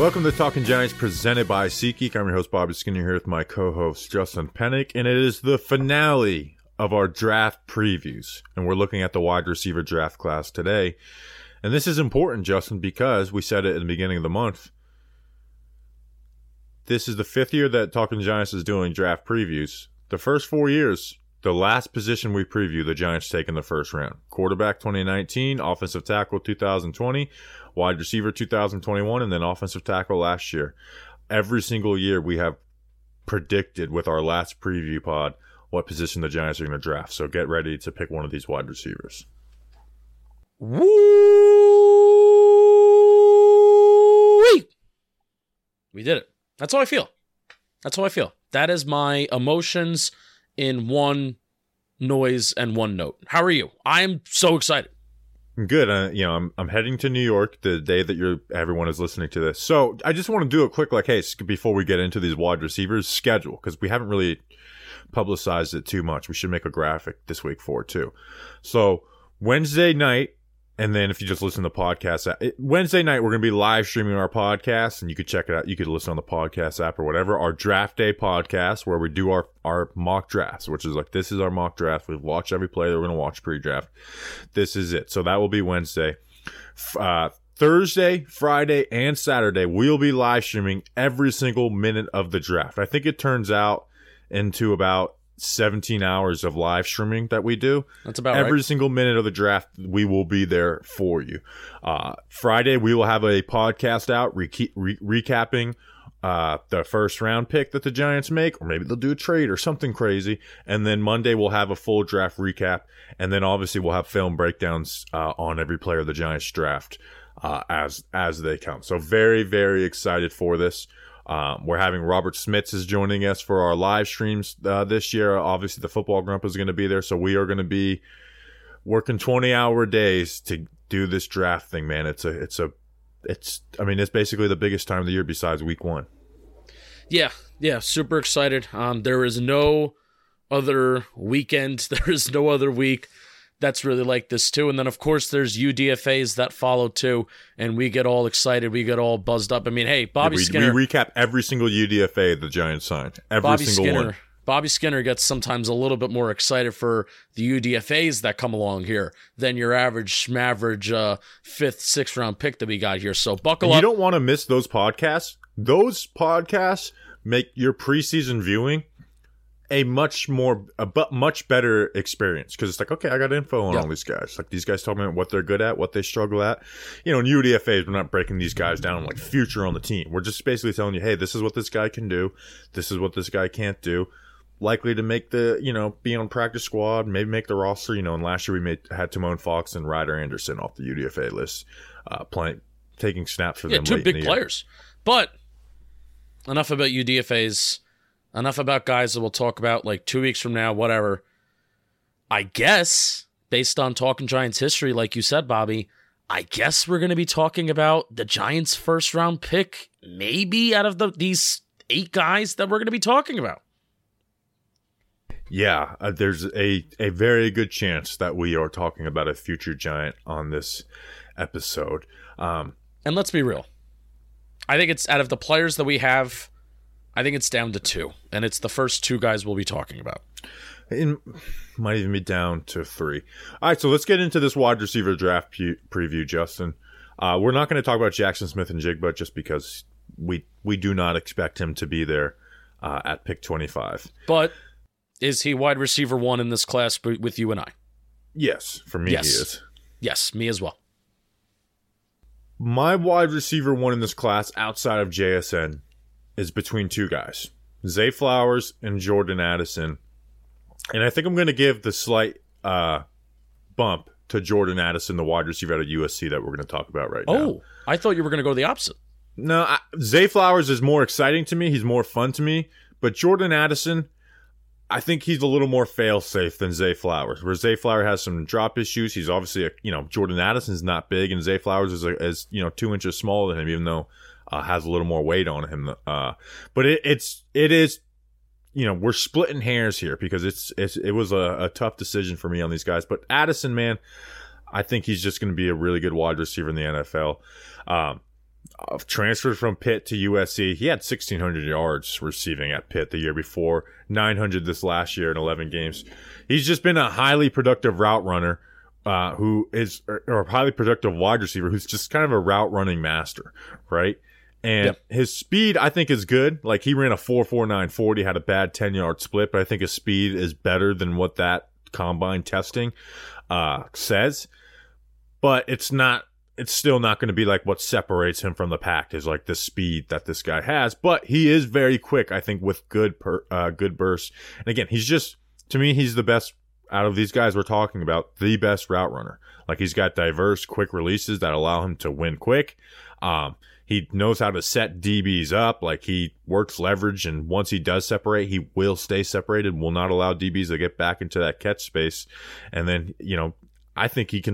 Welcome to Talkin' Giants, presented by SeatGeek. I'm your host, Bobby Skinner, here with my co-host, Justin Pennick, and it is the finale of our draft previews, and we're looking at the wide receiver draft class today. And this is important, Justin, because we said it in the beginning of the month. This is the fifth year that Talkin' Giants is doing draft previews. The first 4 years, the last position we preview, the Giants take in the first round. Quarterback 2019, offensive tackle 2020, wide receiver 2021, and then offensive tackle last year. Every single year we have predicted with our last preview pod what position the Giants are going to draft. So get ready to pick one of these wide receivers. Woo-wee! We did it. That's how I feel. That's how I feel. That is my emotions in one noise and one note. How are you? I'm so excited. Good. I'm heading to New York the day that everyone is listening to this. So I just want to do a quick, hey, before we get into these wide receivers schedule, because we haven't really publicized it too much. We should make a graphic this week for it too. So Wednesday night, and then if you just listen to the podcast, Wednesday night, we're going to be live streaming our podcast, and you could check it out. You could listen on the podcast app or whatever. Our draft day podcast where we do our mock drafts, which is this is our mock draft. We've watched every play that we're going to watch pre-draft. This is it. So that will be Wednesday. Thursday, Friday, and Saturday, we'll be live streaming every single minute of the draft. I think it turns out into about 17 hours of live streaming that we do. That's about every right. Single minute of the draft, we will be there for you. Friday, we will have a podcast out recapping the first round pick that the Giants make, or maybe they'll do a trade or something crazy. And then Monday, we'll have a full draft recap. And then obviously, we'll have film breakdowns on every player of the Giants draft as they come. So very, very excited for this. We're having Robert Smits is joining us for our live streams this year. Obviously, the Football Grump is going to be there, so we are going to be working 20-hour days to do this draft thing, man. It's basically the biggest time of the year besides Week 1. Yeah, super excited. There is no other weekend. There is no other week that's really like this too. And then, of course, there's UDFAs that follow too, and we get all excited. We get all buzzed up. I mean, hey, Bobby Skinner. We recap every single UDFA the Giants signed. Every single one. Bobby Skinner gets sometimes a little bit more excited for the UDFAs that come along here than your average schmaverage 5th, 6th round pick that we got here. So buckle up. You don't want to miss those podcasts. Those podcasts make your preseason viewing a much better experience, because it's okay, I got info on all these guys. These guys tell me what they're good at, what they struggle at. In UDFAs, we're not breaking these guys down like future on the team. We're just basically telling you, hey, this is what this guy can do. This is what this guy can't do. Likely to make the, be on practice squad, maybe make the roster. And last year we had Timone Fox and Ryder Anderson off the UDFA list, taking snaps for them. Yeah, two big players. But enough about UDFAs. Enough about guys that we'll talk about 2 weeks from now, whatever. I guess, based on Talkin' Giants history, like you said, Bobby, I guess we're going to be talking about the Giants' first-round pick, maybe out of these 8 guys that we're going to be talking about. Yeah, there's a very good chance that we are talking about a future Giant on this episode. And let's be real. I think it's out of the players that we have, I think it's down to 2, and it's the first 2 guys we'll be talking about. It might even be down to 3. All right, so let's get into this wide receiver draft preview, Justin. We're not going to talk about Jackson Smith and Jigba just because we do not expect him to be there at pick 25. But is he wide receiver 1 in this class with you and I? Yes, for me he is. Yes, me as well. My wide receiver 1 in this class outside of JSN is between 2 guys, Zay Flowers and Jordan Addison. And I think I'm going to give the slight bump to Jordan Addison, the wide receiver out of USC that we're going to talk about right now. Oh, I thought you were going to go the opposite. No, Zay Flowers is more exciting to me. He's more fun to me. But Jordan Addison, I think he's a little more fail-safe than Zay Flowers, where Zay Flowers has some drop issues. He's obviously, Jordan Addison's not big, and Zay Flowers is 2 inches smaller than him, even though has a little more weight on him, but it is we're splitting hairs here because it was a tough decision for me on these guys. But Addison, man, I think he's just going to be a really good wide receiver in the NFL. transfers from Pitt to USC. He had 1,600 yards receiving at Pitt the year before, 900 this last year in 11 games. He's just been a highly productive route runner or a highly productive wide receiver who's just kind of a route running master, right? And his speed, I think, is good. Like, he ran a 4.49 40, had a bad 10-yard split, but I think his speed is better than what that combine testing says. But it's still not going to be like what separates him from the pack is like the speed that this guy has. But he is very quick, I think, with good bursts. And again, he's just, to me, he's the best out of these guys we're talking about, the best route runner. Like, he's got diverse, quick releases that allow him to win quick. He knows how to set DBs up. Like, he works leverage, and once he does separate, he will stay separated, will not allow DBs to get back into that catch space. And then, you know, I think he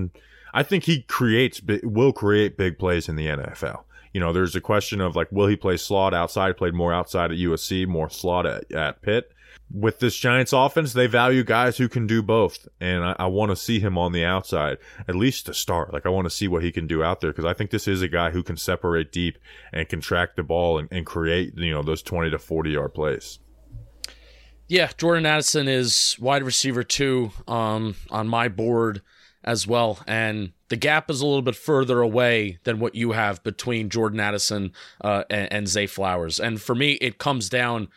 will create big plays in the NFL. You know, there's a question of, like, will he play slot outside? He played more outside at USC, more slot at Pitt. With this Giants offense, they value guys who can do both, and I want to see him on the outside, at least to start. Like, I want to see what he can do out there, because I think this is a guy who can separate deep and can track the ball and create, you know, those 20 to 40-yard plays. Yeah, Jordan Addison is wide receiver 2 on my board as well, and the gap is a little bit further away than what you have between Jordan Addison and Zay Flowers. And for me, it comes down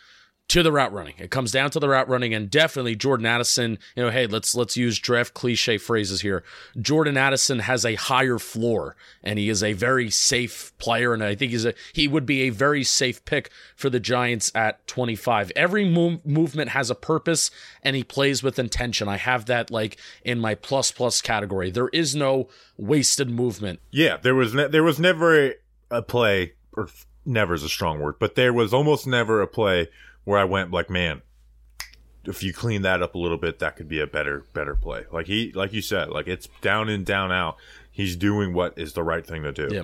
to the route running. It comes down to the route running, and definitely Jordan Addison, you know, hey, let's use draft cliche phrases here. Jordan Addison has a higher floor, and he is a very safe player, and I think he would be a very safe pick for the Giants at 25. Every movement has a purpose, and he plays with intention. I have that, like, in my plus category. There is no wasted movement. Yeah, there was never a play, or never is a strong word, but there was almost never a play where I went like, man, if you clean that up a little bit, that could be a better play. Like, he, like you said, like, it's down in, down out. He's doing what is the right thing to do. Yeah,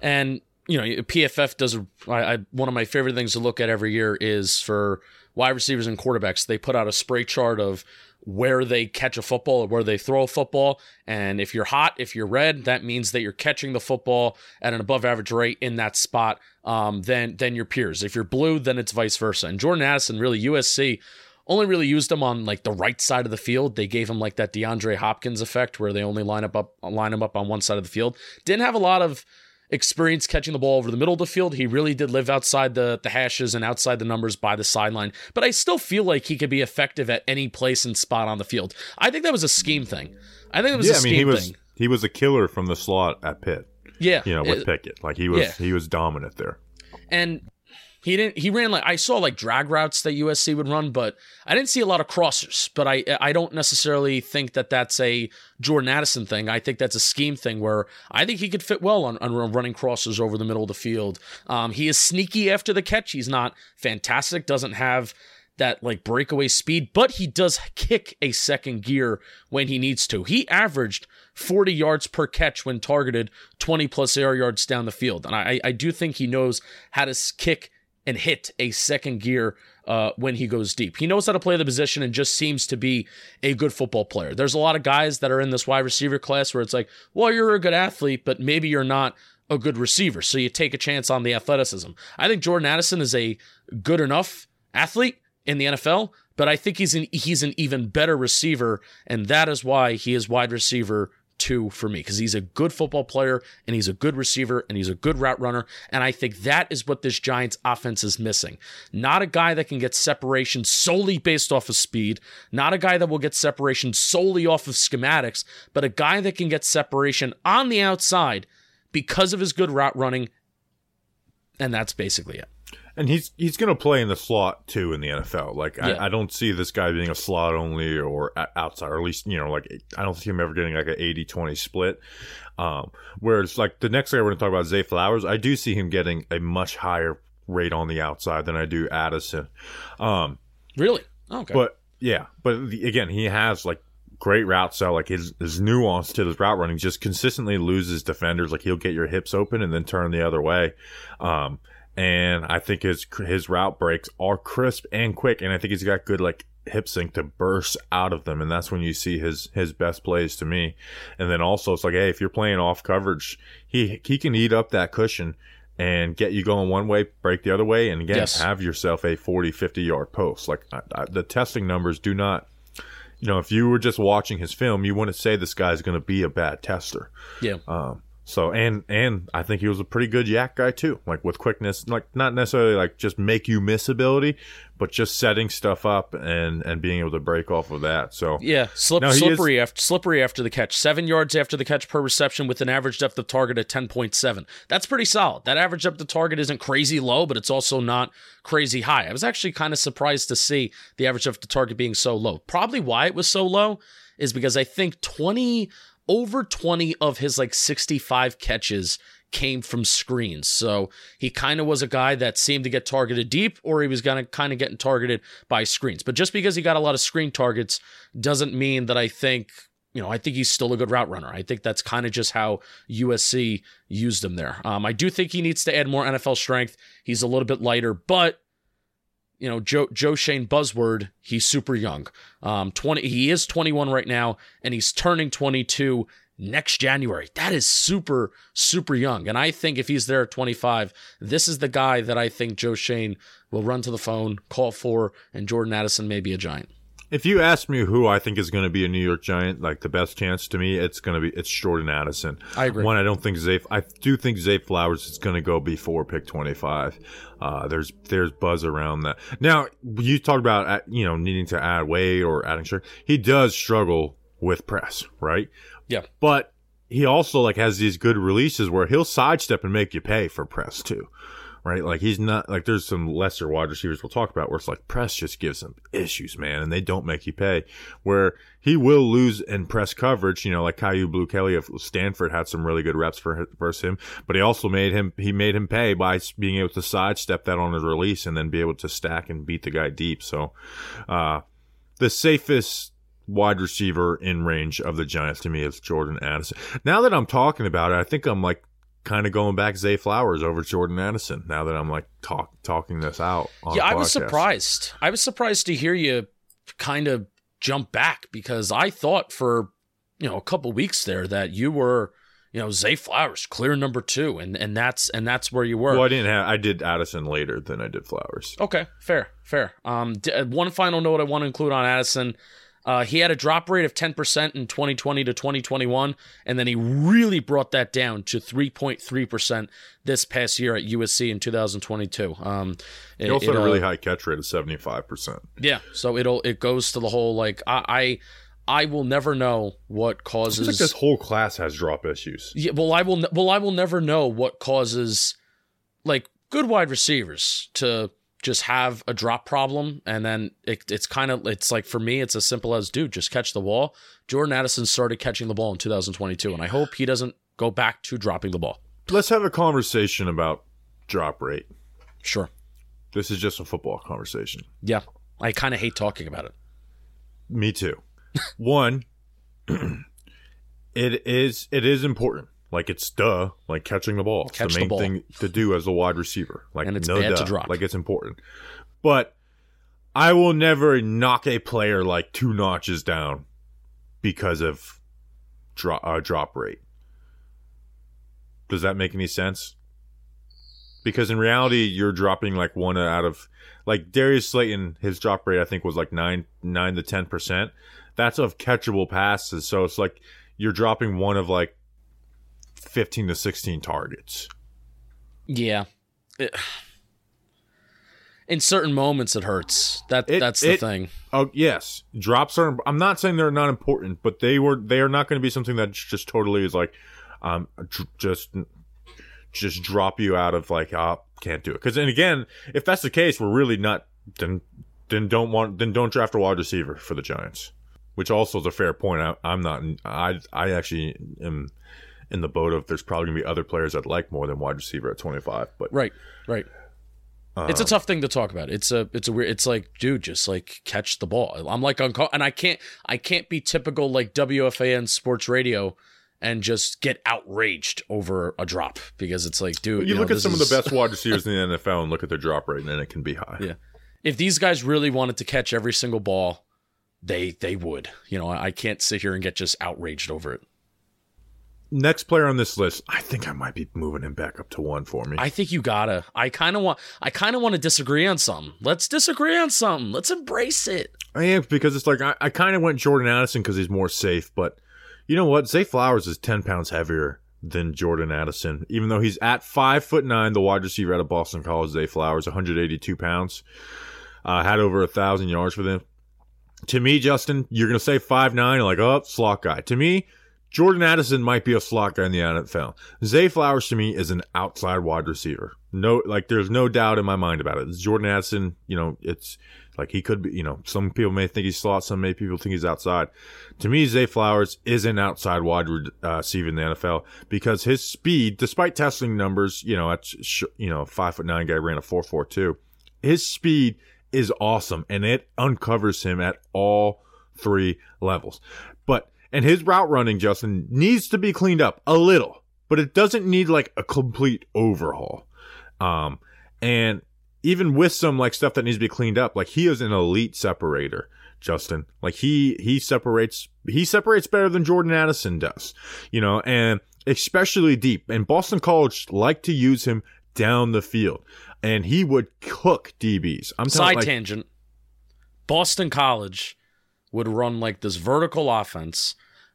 and you know, PFF does. One of my favorite things to look at every year is for wide receivers and quarterbacks. They put out a spray chart of where they catch a football or where they throw a football. And if you're hot, if you're red, that means that you're catching the football at an above average rate in that spot than your peers. If you're blue, then it's vice versa. And Jordan Addison, really, USC only really used him on, like, the right side of the field. They gave him, like, that DeAndre Hopkins effect where they only line him up on one side of the field. Didn't have a lot of experience catching the ball over the middle of the field. He really did live outside the hashes and outside the numbers by the sideline. But I still feel like he could be effective at any place and spot on the field. I think that was a scheme thing. I mean, he was a killer from the slot at Pitt. Yeah. You know, with Pickett. Like, he was dominant there. And he ran, like, I saw, like, drag routes that USC would run, but I didn't see a lot of crossers. But I don't necessarily think that that's a Jordan Addison thing. I think that's a scheme thing where I think he could fit well on running crossers over the middle of the field. He is sneaky after the catch. He's not fantastic, doesn't have that, like, breakaway speed, but he does kick a second gear when he needs to. He averaged 40 yards per catch when targeted, 20-plus air yards down the field. And I do think he knows how to kick and hit a second gear when he goes deep. He knows how to play the position and just seems to be a good football player. There's a lot of guys that are in this wide receiver class where it's like, well, you're a good athlete, but maybe you're not a good receiver, so you take a chance on the athleticism. I think Jordan Addison is a good enough athlete in the NFL, but I think he's an even better receiver, and that is why he is wide receiver 2 for me, because he's a good football player, and he's a good receiver, and he's a good route runner, and I think that is what this Giants offense is missing. Not a guy that can get separation solely based off of speed, not a guy that will get separation solely off of schematics, but a guy that can get separation on the outside because of his good route running, and that's basically it. And he's going to play in the slot, too, in the NFL. Like, yeah. I don't see this guy being a slot only or outside, or at least, you know, like, I don't see him ever getting, like, an 80-20 split. Whereas, like, the next guy we're going to talk about, Zay Flowers, I do see him getting a much higher rate on the outside than I do Addison. Really? Oh, okay. But, yeah. But, again, he has, like, great route cell. Like, his nuance to his route running just consistently loses defenders. Like, he'll get your hips open and then turn the other way. And I think his route breaks are crisp and quick, and I think he's got good, like, hip sync to burst out of them, and that's when you see his best plays to me. And then also, it's like, hey, if you're playing off coverage, he can eat up that cushion and get you going one way, break the other way, and again, yes, have yourself a 40, 50-yard post. Like, the testing numbers do not, you know, if you were just watching his film, you wouldn't say this guy's going to be a bad tester. Yeah. So, and I think he was a pretty good yak guy too, like with quickness, like not necessarily like just make you miss ability, but just setting stuff up and being able to break off of that. So yeah, slippery after the catch, 7 yards after the catch per reception with an average depth of target at 10.7. That's pretty solid. That average depth of target isn't crazy low, but it's also not crazy high. I was actually kind of surprised to see the average depth of target being so low. Probably why it was so low is because I think over 20 of his like 65 catches came from screens. So he kind of was a guy that seemed to get targeted deep, or he was going to kind of getting targeted by screens. But just because he got a lot of screen targets doesn't mean that I think he's still a good route runner. I think that's kind of just how USC used him there. I do think he needs to add more NFL strength. He's a little bit lighter, but you know, Joe Shane buzzword, he's super young. He is 21 right now, and he's turning 22 next January. That is super, super young. And I think if he's there at 25, this is the guy that I think Joe Shane will run to the phone, call for, and Jordan Addison may be a Giant. If you ask me who I think is going to be a New York Giant, like the best chance to me, it's Jordan Addison. I agree. One, I do think Zay Flowers is going to go before pick 25. There's buzz around that. Now, you talked about, you know, needing to add weight or adding strength. He does struggle with press, right? Yeah. But he also like has these good releases where he'll sidestep and make you pay for press too. Right, like he's not like there's some lesser wide receivers we'll talk about where it's like press just gives them issues, man, and they don't make you pay. Where he will lose in press coverage, you know, like Caillou Blue Kelly of Stanford had some really good reps versus him, but he also made him pay by being able to sidestep that on his release and then be able to stack and beat the guy deep. So, the safest wide receiver in range of the Giants to me is Jordan Addison. Now that I'm talking about it, I think I'm like kind of going back Zay Flowers over Jordan Addison now that I'm like talking this out on the podcast. I was surprised to hear you kind of jump back, because I thought for, you know, a couple weeks there that you were, you know, Zay Flowers clear number 2 and that's where you were. Well, I did Addison later than I did Flowers. Okay, fair. One final note I want to include on Addison. He had a drop rate of 10% in 2020 to 2021, and then he really brought that down to 3.3% this past year at USC in 2022. He also had a really high catch rate of 75%. Yeah, so it goes to the whole, like, I will never know what causes. I think this whole class has drop issues. Yeah, I will never know what causes, like, good wide receivers to just have a drop problem, and then it's like, for me, it's as simple as, dude, just catch the ball. Jordan Addison started catching the ball in 2022, and I hope he doesn't go back to dropping the ball. Let's have a conversation about drop rate. Sure. This is just a football conversation. Yeah, I kind of hate talking about it. Me too. One, it is important. Like, it's duh, like catching the ball. It's the main thing to do as a wide receiver. Like, and it's no bad to drop. Like, it's important. But I will never knock a player like 2 notches down because of drop rate. Does that make any sense? Because in reality, you're dropping like one out of, like, Darius Slayton, his drop rate I think was like 9 to 10%. That's of catchable passes. So it's like you're dropping one of like 15 to 16 targets. Yeah. In certain moments it hurts. That's the thing. Oh, yes. Drops are, I'm not saying they're not important, but they are not going to be something that just totally is like just drop you out of like, can't do it. Cuz then again, if that's the case, we're really not then don't draft a wide receiver for the Giants. Which also is a fair point. I actually am in the boat of there's probably going to be other players I'd like more than wide receiver at 25. But right. It's a tough thing to talk about. It's a weird, it's like, dude, just like catch the ball. I'm like, and I can't be typical like WFAN sports radio and just get outraged over a drop, because it's like, dude, you look at some of the best wide receivers in the NFL and look at their drop rate, and then it can be high. Yeah. If these guys really wanted to catch every single ball, they would, you know, I can't sit here and get just outraged over it. Next player on this list, I think I might be moving him back up to one for me. I think you gotta. I kind of want to disagree on something. Let's disagree on something. Let's embrace it. I am, because it's like I kind of went Jordan Addison because he's more safe. But you know what? Zay Flowers is 10 pounds heavier than Jordan Addison, even though he's at 5'9", the wide receiver out of Boston College. Zay Flowers, 182 pounds, had over 1,000 yards for them. To me, Justin, you're gonna say 5'9", like, oh, slot guy. To me, Jordan Addison might be a slot guy in the NFL. Zay Flowers, to me, is an outside wide receiver. No, like, there's no doubt in my mind about it. Jordan Addison, you know, it's like he could be, you know, some people may think he's slot, some may people think he's outside. To me, Zay Flowers is an outside wide receiver in the NFL because his speed, despite testing numbers, you know, at 5'9" guy ran a 4.42, his speed is awesome, and it uncovers him at all three levels. But and his route running, Justin, needs to be cleaned up a little, but it doesn't need like a complete overhaul. And even with some like stuff that needs to be cleaned up, like he is an elite separator, Justin. Like he separates better than Jordan Addison does, you know, and especially deep. And Boston College like to use him down the field, and he would cook DBs. I'm side like, tangent. Boston College would run like this vertical offense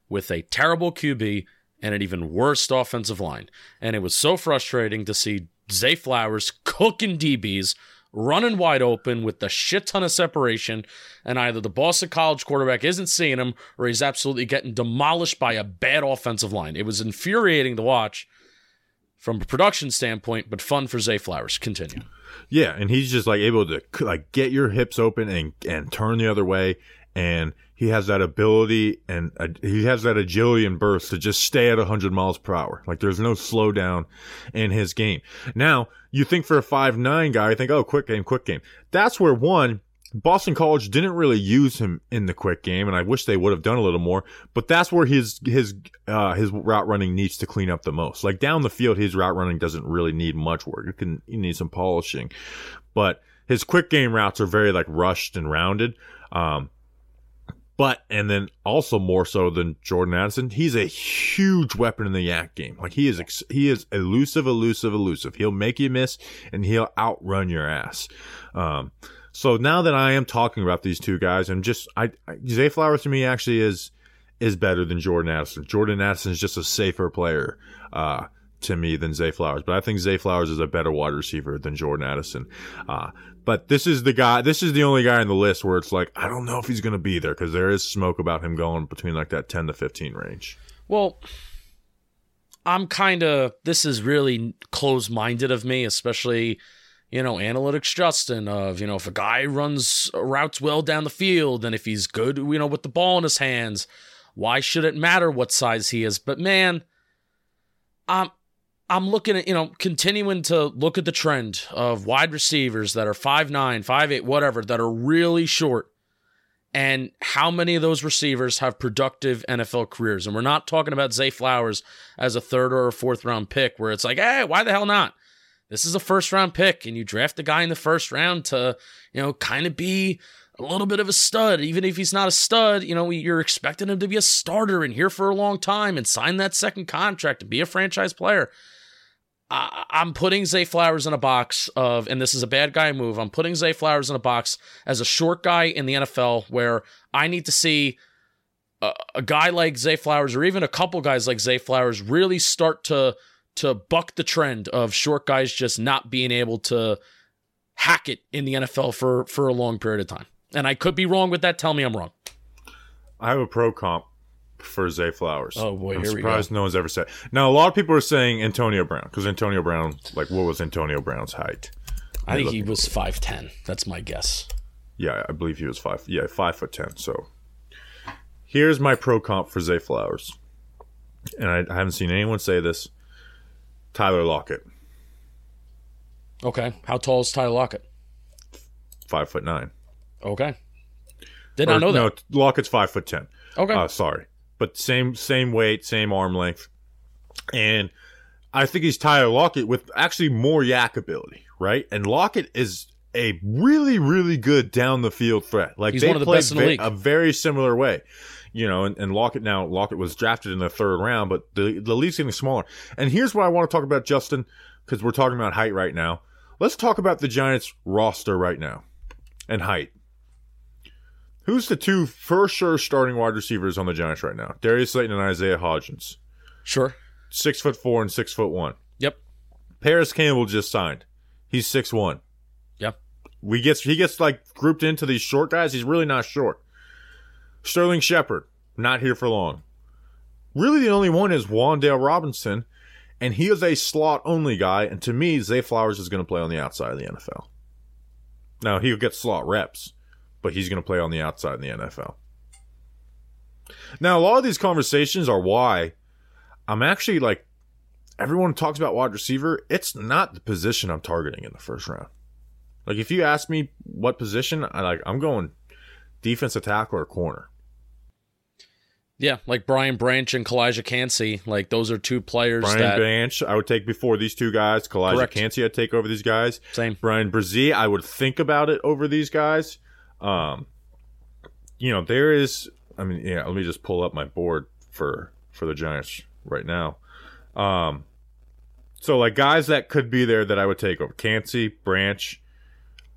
with a terrible QB and an even worse offensive line. And it was so frustrating to see Zay Flowers cooking DBs, running wide open with a shit ton of separation, and either the Boston College quarterback isn't seeing him or he's absolutely getting demolished by a bad offensive line. It was infuriating to watch from a production standpoint, but fun for Zay Flowers. Continue. Yeah, and he's just like able to like get your hips open and turn the other way. And he has that ability and he has that agility and burst to just stay at 100 miles per hour. Like, there's no slowdown in his game. Now, you think for a 5'9" guy, you think, oh, quick game. That's where, one, Boston College didn't really use him in the quick game, and I wish they would have done a little more. But that's where his route running needs to clean up the most. Like, down the field, his route running doesn't really need much work. It needs some polishing. But his quick game routes are very, like, rushed and rounded. But, and then also more so than Jordan Addison, he's a huge weapon in the yak game. Like, he is elusive. He'll make you miss, and he'll outrun your ass. So now that I am talking about these two guys, Zay Flowers to me actually is better than Jordan Addison. Jordan Addison is just a safer player, to me than Zay Flowers, but I think Zay Flowers is a better wide receiver than Jordan Addison. But this is the guy, this is the only guy on the list where it's like, I don't know if he's going to be there because there is smoke about him going between like that 10 to 15 range. Well, this is really close-minded of me, especially, you know, analytics Justin of, you know, if a guy runs routes well down the field and if he's good, you know, with the ball in his hands, why should it matter what size he is? But man, I'm looking at, you know, continuing to look at the trend of wide receivers that are 5'9", 5'8", whatever, that are really short, and how many of those receivers have productive NFL careers. And we're not talking about Zay Flowers as a third or a fourth round pick where it's like, hey, why the hell not? This is a first round pick, and you draft a guy in the first round to, you know, kind of be a little bit of a stud. Even if he's not a stud, you know, you're expecting him to be a starter and here for a long time and sign that second contract and be a franchise player. I'm putting Zay Flowers in a box of, and this is a bad guy move, I'm putting Zay Flowers in a box as a short guy in the NFL where I need to see a guy like Zay Flowers or even a couple guys like Zay Flowers really start to buck the trend of short guys just not being able to hack it in the NFL for a long period of time. And I could be wrong with that. Tell me I'm wrong. I have a pro comp for Zay Flowers. Oh boy, I'm surprised no one's ever said. Now a lot of people are saying Antonio Brown because Antonio Brown, like, what was Antonio Brown's height? I think he was 5'10". That's my guess. Yeah, I believe he was 5'10". So here's my pro comp for Zay Flowers, and I haven't seen anyone say this. Tyler Lockett. Okay, how tall is Tyler Lockett? 5'9". Okay, did not know that. No, Lockett's 5'10". Okay, but same weight, same arm length, and I think he's Tyler Lockett with actually more yak ability, right? And Lockett is a really, really good down the field threat. Like, he's one of the best in the league. A very similar way. you know, and Lockett now. Lockett was drafted in the third round, but the league's getting smaller. And here's what I want to talk about, Justin, because we're talking about height right now. Let's talk about the Giants roster right now and height. Who's the two for sure starting wide receivers on the Giants right now? Darius Slayton and Isaiah Hodgins. Sure. 6'4" and 6'1". Yep. Paris Campbell just signed. He's 6'1". Yep. He gets like grouped into these short guys. He's really not short. Sterling Shepard, not here for long. Really the only one is Wan'Dale Robinson, and he is a slot only guy, and to me, Zay Flowers is going to play on the outside of the NFL. Now, he'll get slot reps, but he's going to play on the outside in the NFL. Now, a lot of these conversations are why I'm actually like, everyone talks about wide receiver. It's not the position I'm targeting in the first round. Like, if you ask me what position, I'm going defensive tackle or corner. Yeah, like Brian Branch and Kalijah Kancey. Like, those are two players Branch, I would take before these two guys. Kalijah Kancey, I'd take over these guys. Same. Bryan Bresee, I would think about it over these guys. You know, there is, I mean, yeah, let me just pull up my board for the Giants right now. So like guys that could be there that I would take over: Kancey, Branch,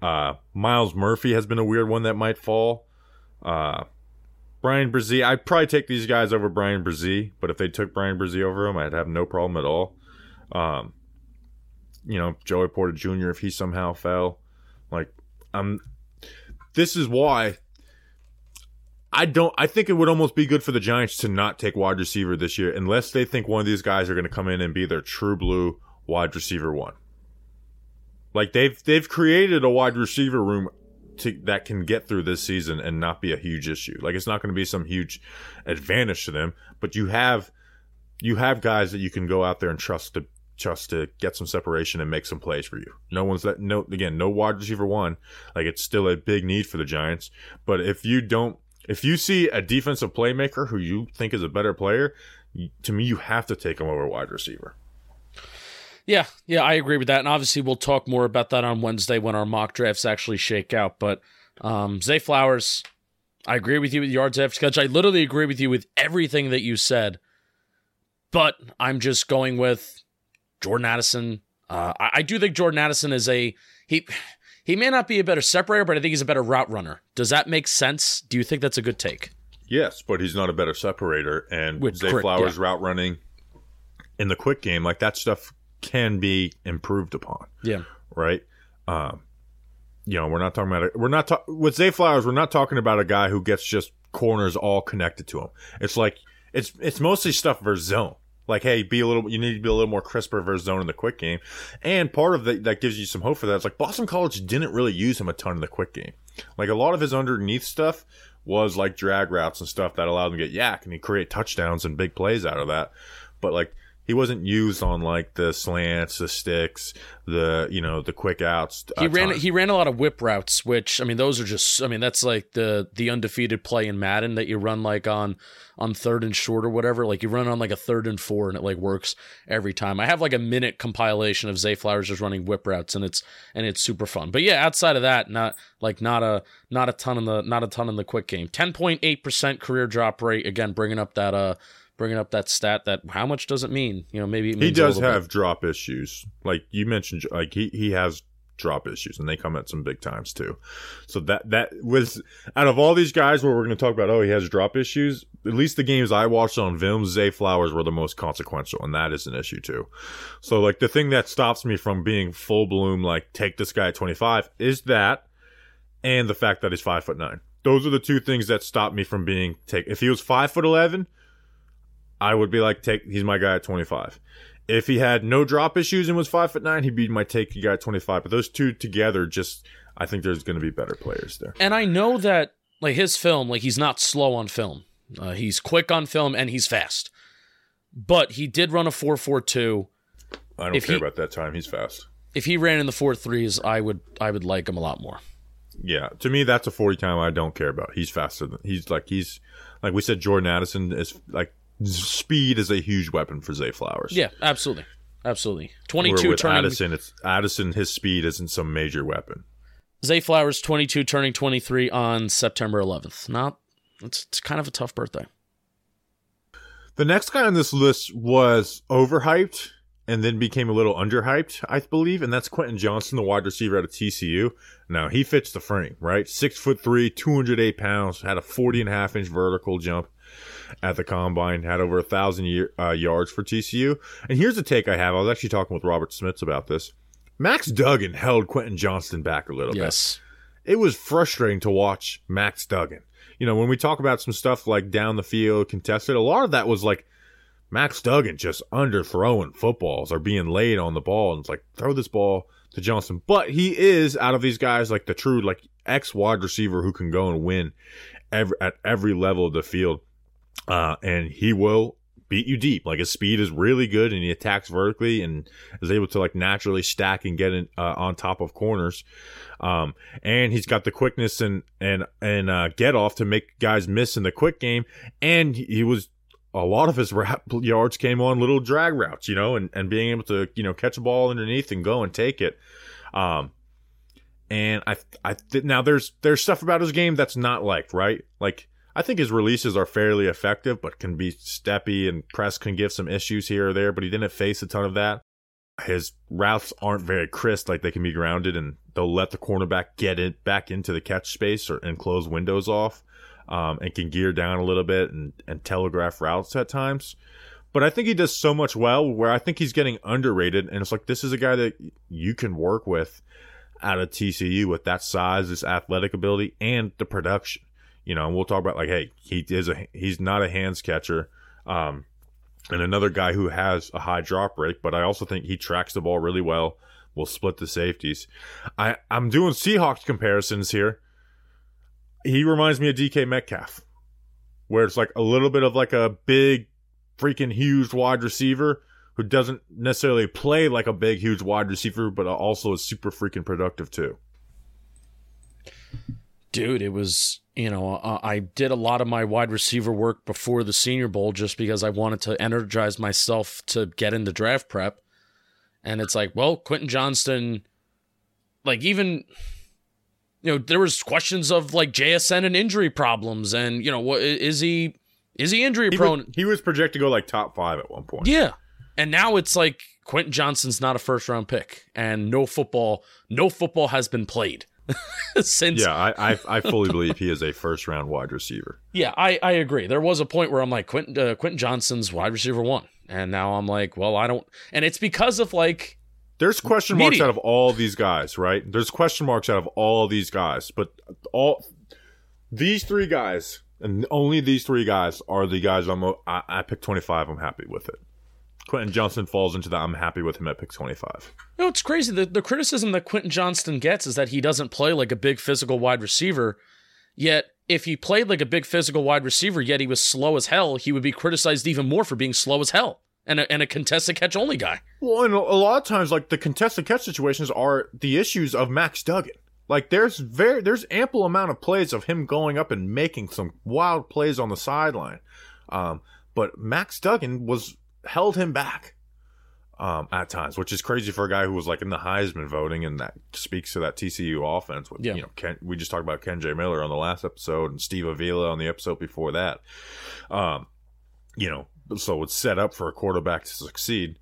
Myles Murphy has been a weird one that might fall. Bryan Bresee, I'd probably take these guys over Bryan Bresee, but if they took Bryan Bresee over him, I'd have no problem at all. You know, Joey Porter Jr., if he somehow fell, like this is why I think it would almost be good for the Giants to not take wide receiver this year unless they think one of these guys are going to come in and be their true blue wide receiver one. Like they've created a wide receiver room that can get through this season and not be a huge issue. Like it's not going to be some huge advantage to them, but you have guys that you can go out there and trust to get some separation and make some plays for you. No wide receiver one. Like it's still a big need for the Giants. But if you see a defensive playmaker who you think is a better player, to me, you have to take him over wide receiver. Yeah, I agree with that. And obviously we'll talk more about that on Wednesday when our mock drafts actually shake out. But Zay Flowers, I agree with you with yards after catch. I literally agree with you with everything that you said, but I'm just going with Jordan Addison. I do think Jordan Addison is he may not be a better separator, but I think he's a better route runner. Does that make sense? Do you think that's a good take? Yes, but he's not a better separator. And Zay Flowers route running in the quick game, like that stuff can be improved upon. Yeah. Right? You know, with Zay Flowers, we're not talking about a guy who gets just corners all connected to him. It's like it's mostly stuff versus zone. Like, hey, you need to be a little more crisper versus zone in the quick game. And part of that gives you some hope for that. It's like Boston College didn't really use him a ton in the quick game. Like, a lot of his underneath stuff was like drag routes and stuff that allowed him to get yak and he create touchdowns and big plays out of that. But like, he wasn't used on like the slants, the sticks, the quick outs. He ran a lot of whip routes, which those are just that's like the undefeated play in Madden that you run like on third and short or whatever. Like you run on like a third and four and it like works every time. I have like a minute compilation of Zay Flowers just running whip routes and it's super fun. But yeah, outside of that, not a ton in the quick game. 10.8% career drop rate. Again, bringing up that stat that how much does it mean? You know, maybe it means he does have drop issues. Like you mentioned, like he has drop issues and they come at some big times too. So that was out of all these guys where we're going to talk about, oh, he has drop issues. At least the games I watched on film, Zay Flowers were the most consequential, and that is an issue too. So like the thing that stops me from being full bloom, like take this guy at 25 is that, and the fact that he's 5'9". Those are the two things that stop me from being if he was 5'11", I would be like, he's my guy at 25. If he had no drop issues and was 5'9", he'd be my take guy at 25. But those two together, just I think there's going to be better players there. And I know that like his film, like he's not slow on film. He's quick on film and he's fast. But he did run a 4.42. I don't care about that time. He's fast. If he ran in the 4.3s, I would like him a lot more. Yeah, to me that's a 40 time I don't care about. He's faster than he's like we said. Jordan Addison is like. Speed is a huge weapon for Zay Flowers. Yeah, absolutely. 22 turning. Addison, his speed isn't some major weapon. Zay Flowers, 22, turning 23 on September 11th. Not It's kind of a tough birthday. The next guy on this list was overhyped and then became a little underhyped, I believe, and that's Quentin Johnston, the wide receiver out of TCU. Now, he fits the frame, right? 6'3", 208 pounds, had a 40.5-inch vertical jump at the combine, had over 1,000 yards for TCU. And here's the take I have. I was actually talking with Robert Smits about this. Max Duggan held Quentin Johnston back a little bit. It was frustrating to watch Max Duggan. You know, when we talk about some stuff like down the field, contested, a lot of that was like Max Duggan just underthrowing footballs or being laid on the ball. And it's like, throw this ball to Johnston. But he is, out of these guys, like the true like ex-wide receiver who can go and win at every level of the field. And he will beat you deep. Like, his speed is really good, and he attacks vertically and is able to like naturally stack and get in, on top of corners. And he's got the quickness and get off to make guys miss in the quick game. And he was, a lot of his yards came on little drag routes, you know, and being able to, you know, catch a ball underneath and go and take it. And now there's stuff about his game that's not liked, right? Like, I think his releases are fairly effective, but can be steppy, and press can give some issues here or there, but he didn't face a ton of that. His routes aren't very crisp, like they can be grounded, and they'll let the cornerback get it back into the catch space and close windows off, and can gear down a little bit and telegraph routes at times. But I think he does so much well where I think he's getting underrated, and it's like, this is a guy that you can work with out of TCU with that size, his athletic ability, and the production. You know, and we'll talk about like, hey, he's not a hands catcher, and another guy who has a high drop rate. But I also think he tracks the ball really well. Will split the safeties. I'm doing Seahawks comparisons here. He reminds me of DK Metcalf, where it's like a little bit of like a big, freaking huge wide receiver who doesn't necessarily play like a big, huge wide receiver, but also is super freaking productive too. Dude, it was, you know, I did a lot of my wide receiver work before the Senior Bowl just because I wanted to energize myself to get into draft prep. And it's like, well, Quentin Johnston, like, even, you know, there was questions of like JSN and injury problems. And, you know, what is he injury prone? He was projected to go like top 5 at one point. Yeah. And now it's like Quentin Johnston's not a first round pick, and no football has been played. Since I fully believe he is a first round wide receiver. Yeah, I agree. There was a point where I'm like, Quentin Johnston's wide receiver 1, and now I'm like, well, I don't, and it's because of like, there's question marks out of all these guys, right? There's question marks out of all these guys, but all these three guys, and only these three guys, are the guys I picked 25. I'm happy with it. Quentin Johnston falls into that. I'm happy with him at pick 25. No, it's crazy. The criticism that Quentin Johnston gets is that he doesn't play like a big physical wide receiver. Yet, if he played like a big physical wide receiver, yet he was slow as hell, he would be criticized even more for being slow as hell and a contested catch only guy. Well, and a lot of times, like, the contested catch situations are the issues of Max Duggan. Like, there's ample amount of plays of him going up and making some wild plays on the sideline. But Max Duggan held him back at times, which is crazy for a guy who was like in the Heisman voting, and that speaks to that TCU offense. With, you know, we just talked about Kenjay Miller on the last episode and Steve Avila on the episode before that. You know, so it's set up for a quarterback to succeed.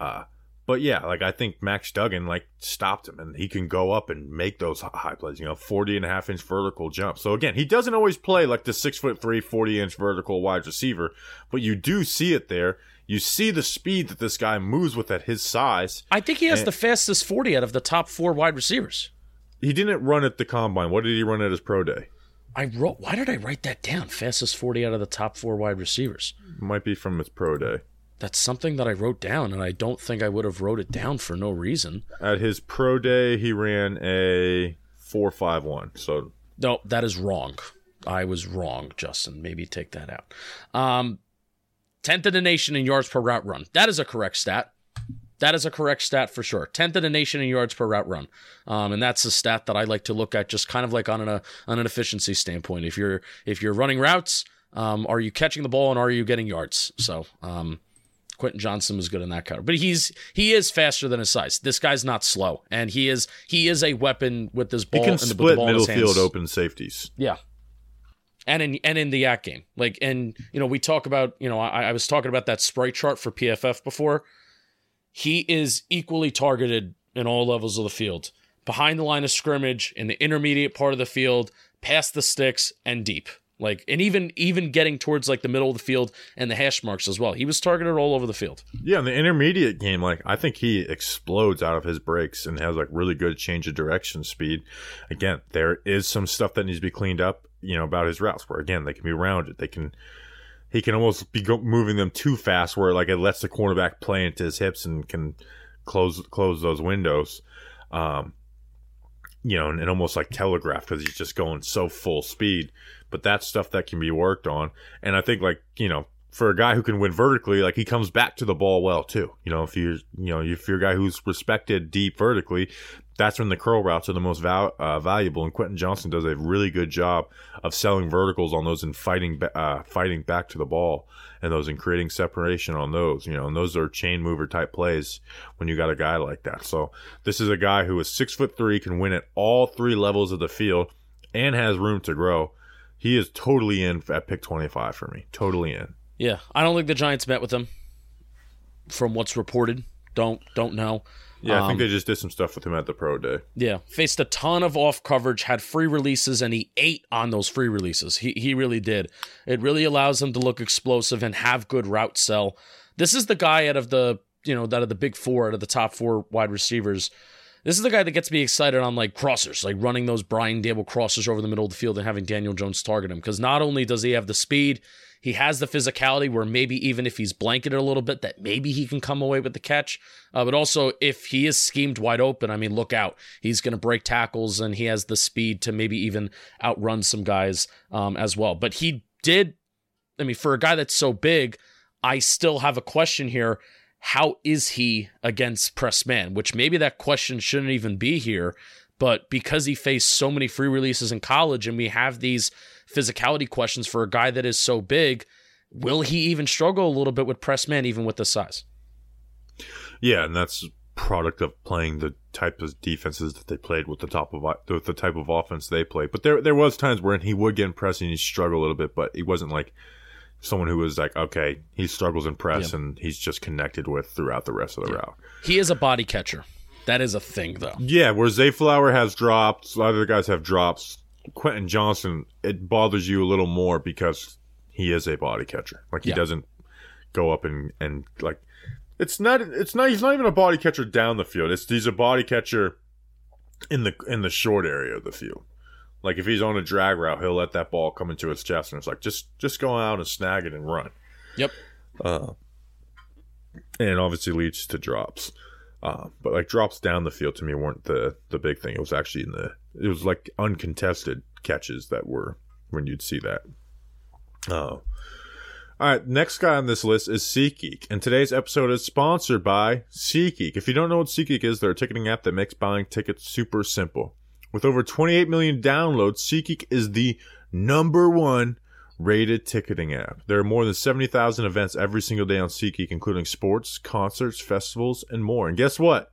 But yeah, like, I think Max Duggan like stopped him, and he can go up and make those high plays, you know, 40.5-inch vertical jump. So again, he doesn't always play like the 6'3", 40-inch vertical wide receiver, but you do see it there. You see the speed that this guy moves with at his size. I think he has the fastest 40 out of the top 4 wide receivers. He didn't run at the combine. What did he run at his pro day? Why did I write that down? Fastest 40 out of the top 4 wide receivers. Might be from his pro day. That's something that I wrote down, and I don't think I would have wrote it down for no reason. At his pro day, he ran a 4.51. So no, that is wrong. I was wrong, Justin. Maybe take that out. 10th in the nation in yards per route run. That is a correct stat. That is a correct stat for sure. 10th in the nation in yards per route run. And that's a stat that I like to look at just kind of like on an efficiency standpoint. If you're running routes, are you catching the ball, and are you getting yards? So Quentin Johnston was good in that cover. But he is faster than his size. This guy's not slow. And he is a weapon with this ball. He can split middle field open safeties. Yeah. And in the Yak game. Like, and, you know, we talk about, you know, I was talking about that Sprite chart for PFF before. He is equally targeted in all levels of the field. Behind the line of scrimmage, in the intermediate part of the field, past the sticks, and deep. Like, and even getting towards, like, the middle of the field and the hash marks as well. He was targeted all over the field. Yeah, in the intermediate game, like, I think he explodes out of his breaks and has, like, really good change of direction speed. Again, there is some stuff that needs to be cleaned up, you know, about his routes, where, again, they can be rounded. He can almost be moving them too fast, where, like, it lets the cornerback play into his hips and can close those windows. You know, and almost like telegraph, because he's just going so full speed. But that's stuff that can be worked on. And I think, like, you know, for a guy who can win vertically, like, he comes back to the ball well too. You know, if you're a guy who's respected deep vertically, that's when the curl routes are the most valuable. And Quentin Johnston does a really good job of selling verticals on those and fighting back to the ball and those, and creating separation on those. You know, and those are chain mover type plays when you got a guy like that. So this is a guy who is 6'3", can win at all three levels of the field, and has room to grow. He is totally in at pick 25 for me. Totally in. Yeah, I don't think the Giants met with him, from what's reported. Don't know. Yeah, I think they just did some stuff with him at the pro day. Yeah, faced a ton of off coverage, had free releases, and he ate on those free releases. He really did. It really allows him to look explosive and have good route sell. This is the guy out of the big four, out of the top four wide receivers. This is the guy that gets me excited on, like, crossers, like running those Brian Dable crossers over the middle of the field and having Daniel Jones target him. Because not only does he have the speed, he has the physicality where maybe even if he's blanketed a little bit, that maybe he can come away with the catch. But also, if he is schemed wide open, I mean, look out. He's going to break tackles, and he has the speed to maybe even outrun some guys as well. But he did, I mean, for a guy that's so big, I still have a question here. How is he against press man? Which maybe that question shouldn't even be here, but because he faced so many free releases in college and we have these physicality questions for a guy that is so big, will he even struggle a little bit with press man, even with the size? Yeah, and that's product of playing the type of defenses that they played with the type of offense they played. But there was times where he would get in press and he'd struggle a little bit, but he wasn't like someone who was like, okay, he struggles in press, and he's just connected with throughout the rest of the route. He is a body catcher. That is a thing, though. Yeah, where Zay Flowers has drops, a lot of the guys have drops. Quentin Johnston, it bothers you a little more because he is a body catcher. Like, he doesn't go up and like, it's not he's not even a body catcher down the field. He's a body catcher in the short area of the field. Like, if he's on a drag route, he'll let that ball come into his chest, and it's like, just go out and snag it and run. Yep. And obviously leads to drops. But, like, drops down the field to me weren't the big thing. It was actually it was like uncontested catches that were when you'd see that. All right, next guy on this list is SeatGeek, and today's episode is sponsored by SeatGeek. If you don't know what SeatGeek is, they're a ticketing app that makes buying tickets super simple. With over 28 million downloads, SeatGeek is the #1 rated ticketing app. There are more than 70,000 events every single day on SeatGeek, including sports, concerts, festivals, and more. And guess what?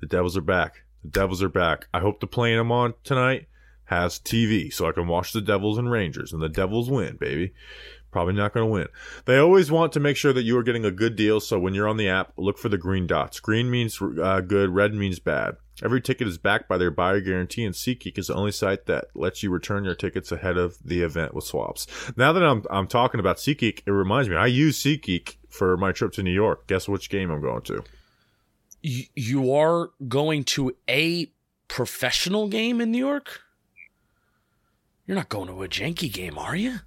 The Devils are back. The Devils are back. I hope the plane I'm on tonight has TV so I can watch the Devils and Rangers. And the Devils win, baby. Probably not going to win. They always want to make sure that you are getting a good deal, so when you're on the app, look for the green dots. Green means good, red means bad. Every ticket is backed by their buyer guarantee, and SeatGeek is the only site that lets you return your tickets ahead of the event with swaps. Now that I'm talking about SeatGeek, it reminds me, I used SeatGeek for my trip to New York. Guess which game I'm going to? You are going to a professional game in New York? You're not going to a Yankee game, are you?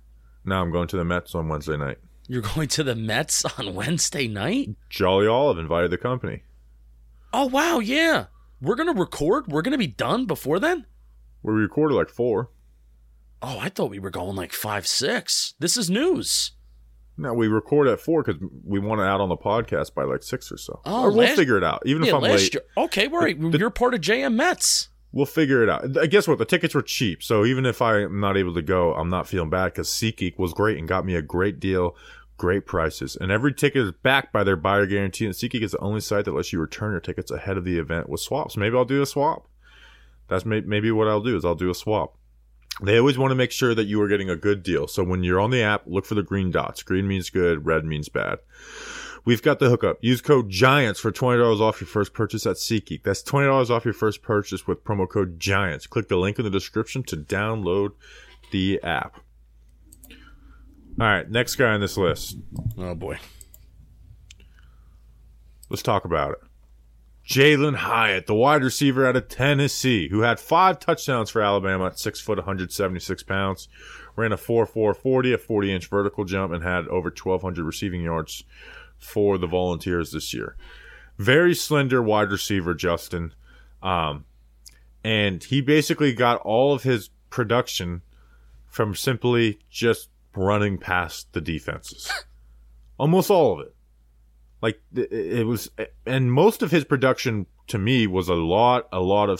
No, I'm going to the Mets on Wednesday night. You're going to the Mets on Wednesday night? Jolly Olive invited the company. Oh, wow, yeah. We're going to record? We're going to be done before then? We recorded like 4. Oh, I thought we were going like 5, 6. This is news. No, we record at 4 because we want it out on the podcast by like 6 or so. Oh, or we'll figure it out, even if I'm late. Okay, all right. You're part of JM Mets. We'll figure it out. Guess what? The tickets were cheap, so even if I'm not able to go, I'm not feeling bad because SeatGeek was great and got me a great deal, great prices. And every ticket is backed by their buyer guarantee, and SeatGeek is the only site that lets you return your tickets ahead of the event with swaps. Maybe I'll do a swap. That's maybe what I'll do is I'll do a swap. They always want to make sure that you are getting a good deal. So when you're on the app, look for the green dots. Green means good. Red means bad. We've got the hookup. Use code GIANTS for $20 off your first purchase at SeatGeek. That's $20 off your first purchase with promo code GIANTS. Click the link in the description to download the app. All right, next guy on this list. Oh, boy. Let's talk about it. Jalin Hyatt, the wide receiver out of Tennessee, who had 5 touchdowns for Alabama at 6 foot, 176 pounds, ran a 4.4 40, a 40-inch vertical jump, and had over 1,200 receiving yards for the Volunteers this year. Very slender wide receiver, Justin. And he basically got all of his production from simply just running past the defenses. Almost all of it. Like, it was, and most of his production to me was a lot of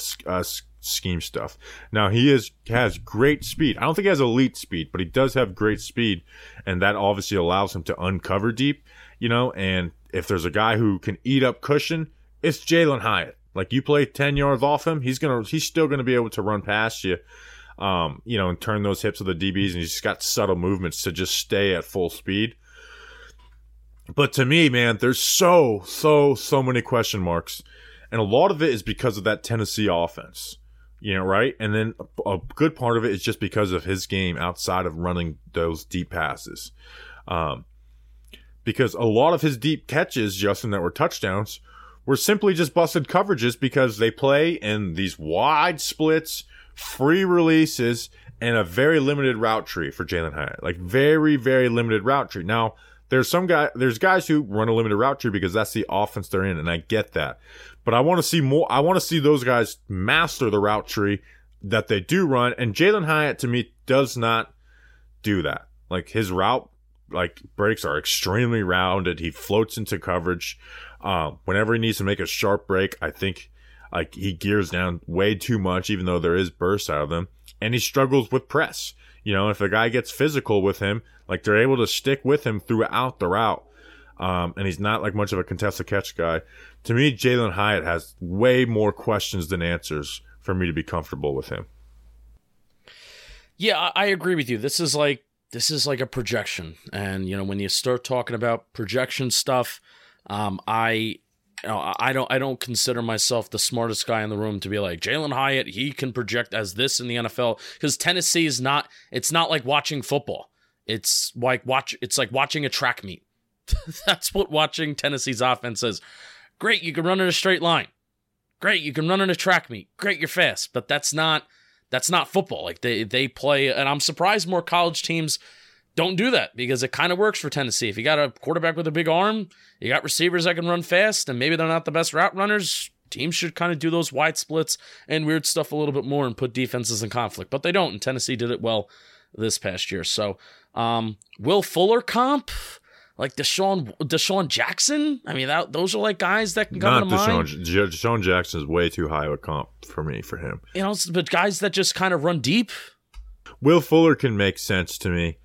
scheme stuff. Now, he has great speed. I don't think he has elite speed, but he does have great speed, and that obviously allows him to uncover deep, you know. And if there's a guy who can eat up cushion, it's Jalin Hyatt. Like, you play 10 yards off him, he's still gonna be able to run past you, you know, and turn those hips of the DBs, and he's just got subtle movements to just stay at full speed. But to me, man, there's so many question marks. And a lot of it is because of that Tennessee offense, you know, right? And then a good part of it is just because of his game outside of running those deep passes. Because a lot of his deep catches, Justin, that were touchdowns, were simply just busted coverages because they play in these wide splits, free releases, and a very limited route tree for Jalin Hyatt. Like, very, very limited route tree. Now, there's guys who run a limited route tree because that's the offense they're in, and I get that. But I want to see more. I want to see those guys master the route tree that they do run, and Jalin Hyatt, to me, does not do that. Like, his route, like, breaks are extremely rounded. He floats into coverage. Whenever he needs to make a sharp break, I think, like, he gears down way too much, even though there is bursts out of them, and he struggles with press. You know, if a guy gets physical with him, like, they're able to stick with him throughout the route. And he's not, like, much of a contested catch guy. To me, Jalin Hyatt has way more questions than answers for me to be comfortable with him. Yeah, I agree with you. This is like a projection. And, you know, when you start talking about projection stuff, I don't consider myself the smartest guy in the room to be like, Jalin Hyatt, he can project as this in the NFL, because Tennessee is not, it's not like watching football. It's like watching a track meet. That's what watching Tennessee's offense is. Great, you can run in a straight line. Great, you can run in a track meet. Great, you're fast. But that's not football. Like, they play, and I'm surprised more college teams don't do that, because it kind of works for Tennessee. If you got a quarterback with a big arm, you got receivers that can run fast, and maybe they're not the best route runners, teams should kind of do those wide splits and weird stuff a little bit more and put defenses in conflict. But they don't, and Tennessee did it well this past year. So, Will Fuller comp, like Deshaun Jackson? I mean, those are like guys that can come to mind. Deshaun Jackson is way too high of a comp for me, for him. You know, but guys that just kind of run deep. Will Fuller can make sense to me.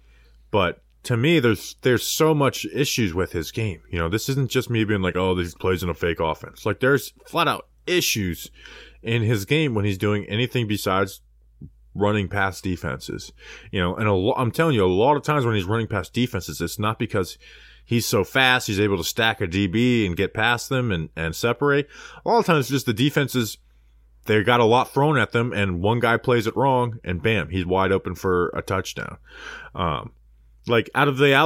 But to me, there's so much issues with his game. You know, this isn't just me being like, oh, this plays in a fake offense. Like, there's flat out issues in his game when he's doing anything besides running past defenses. You know, and I'm telling you, a lot of times when he's running past defenses, it's not because he's so fast, he's able to stack a DB and get past them and separate. A lot of times, just the defenses, they got a lot thrown at them, and one guy plays it wrong, and bam, he's wide open for a touchdown. Like, out of the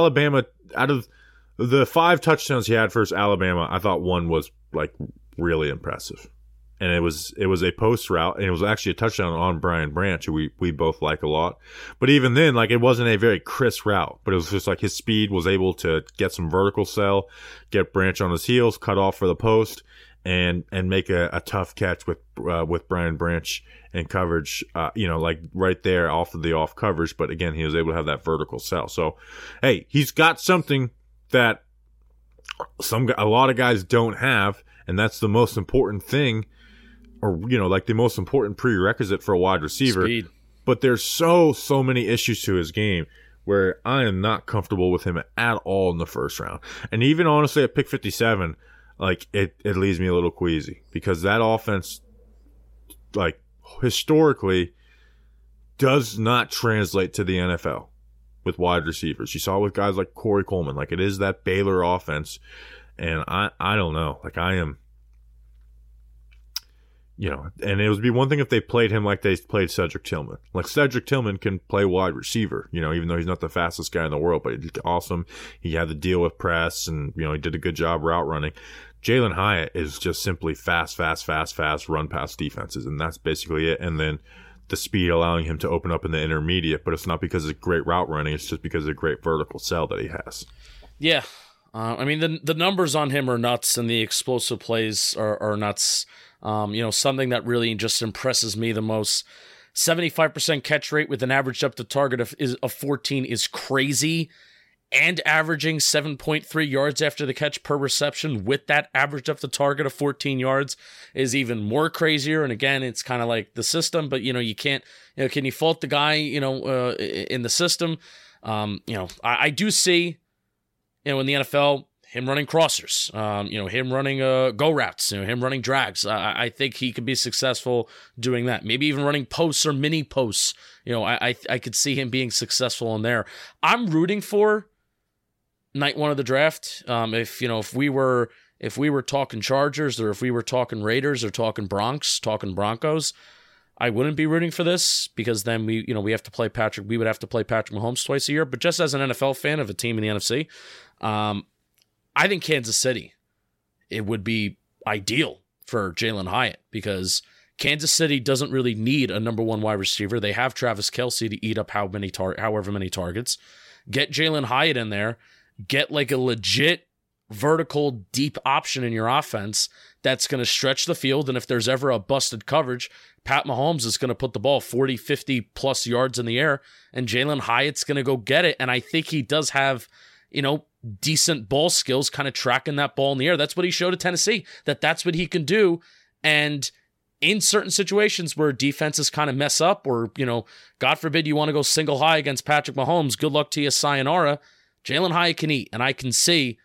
5 touchdowns he had versus Alabama, I thought one was, like, really impressive. And it was a post route, and it was actually a touchdown on Brian Branch, who we both like a lot. But even then, like, it wasn't a very crisp route, but it was just, like, his speed was able to get some vertical sell, get Branch on his heels, cut off for the post, and make a tough catch with Brian Branch and coverage, you know, like right there off of the off coverage. But again, he was able to have that vertical sell. So, hey, he's got something that a lot of guys don't have, and that's the most important thing, or, you know, like the most important prerequisite for a wide receiver. Speed. But there's so many issues to his game where I am not comfortable with him at all in the first round. And even honestly at pick 57, like, it leaves me a little queasy, because that offense, like, historically does not translate to the NFL with wide receivers. You saw with guys like Corey Coleman. Like, it is that Baylor offense. And I don't know. Like, I am, you know, and it would be one thing if they played him like they played Cedric Tillman. Like, Cedric Tillman can play wide receiver, you know, even though he's not the fastest guy in the world, but he's awesome. He had to deal with press and, you know, he did a good job route running. Jalin Hyatt is just simply fast, run past defenses. And that's basically it. And then the speed allowing him to open up in the intermediate, but it's not because of great route running. It's just because of the great vertical sell that he has. Yeah. I mean, the numbers on him are nuts, and the explosive plays are nuts. You know, something that really just impresses me the most, 75% catch rate with an average depth of target of 14 is crazy, and averaging 7.3 yards after the catch per reception with that average depth of target of 14 yards is even more crazier. And again, it's kind of like the system, but, you know, you can't, you know, can you fault the guy, you know, in the system? You know, I do see, you know, in the NFL, him running crossers, you know, him running go routes, you know, him running drags. I think he could be successful doing that. Maybe even running posts or mini posts. You know, I could see him being successful in there. I'm rooting for night one of the draft. If, you know, if we were talking Chargers, or if we were talking Raiders, or talking Broncos, I wouldn't be rooting for this, because then we would have to play Patrick Mahomes twice a year. But just as an NFL fan of a team in the NFC, I think Kansas City, it would be ideal for Jalin Hyatt, because Kansas City doesn't really need a number one wide receiver. They have Travis Kelce to eat up however many targets. Get Jalin Hyatt in there. Get like a legit vertical deep option in your offense that's going to stretch the field. And if there's ever a busted coverage, Pat Mahomes is going to put the ball 40, 50 plus yards in the air, and Jalin Hyatt's going to go get it. And I think he does have, you know, decent ball skills, kind of tracking that ball in the air. That's what he showed at Tennessee, that's what he can do. And in certain situations where defenses kind of mess up, or, you know, God forbid you want to go single high against Patrick Mahomes, good luck to you, sayonara. Jalin Hyatt can eat, and I can see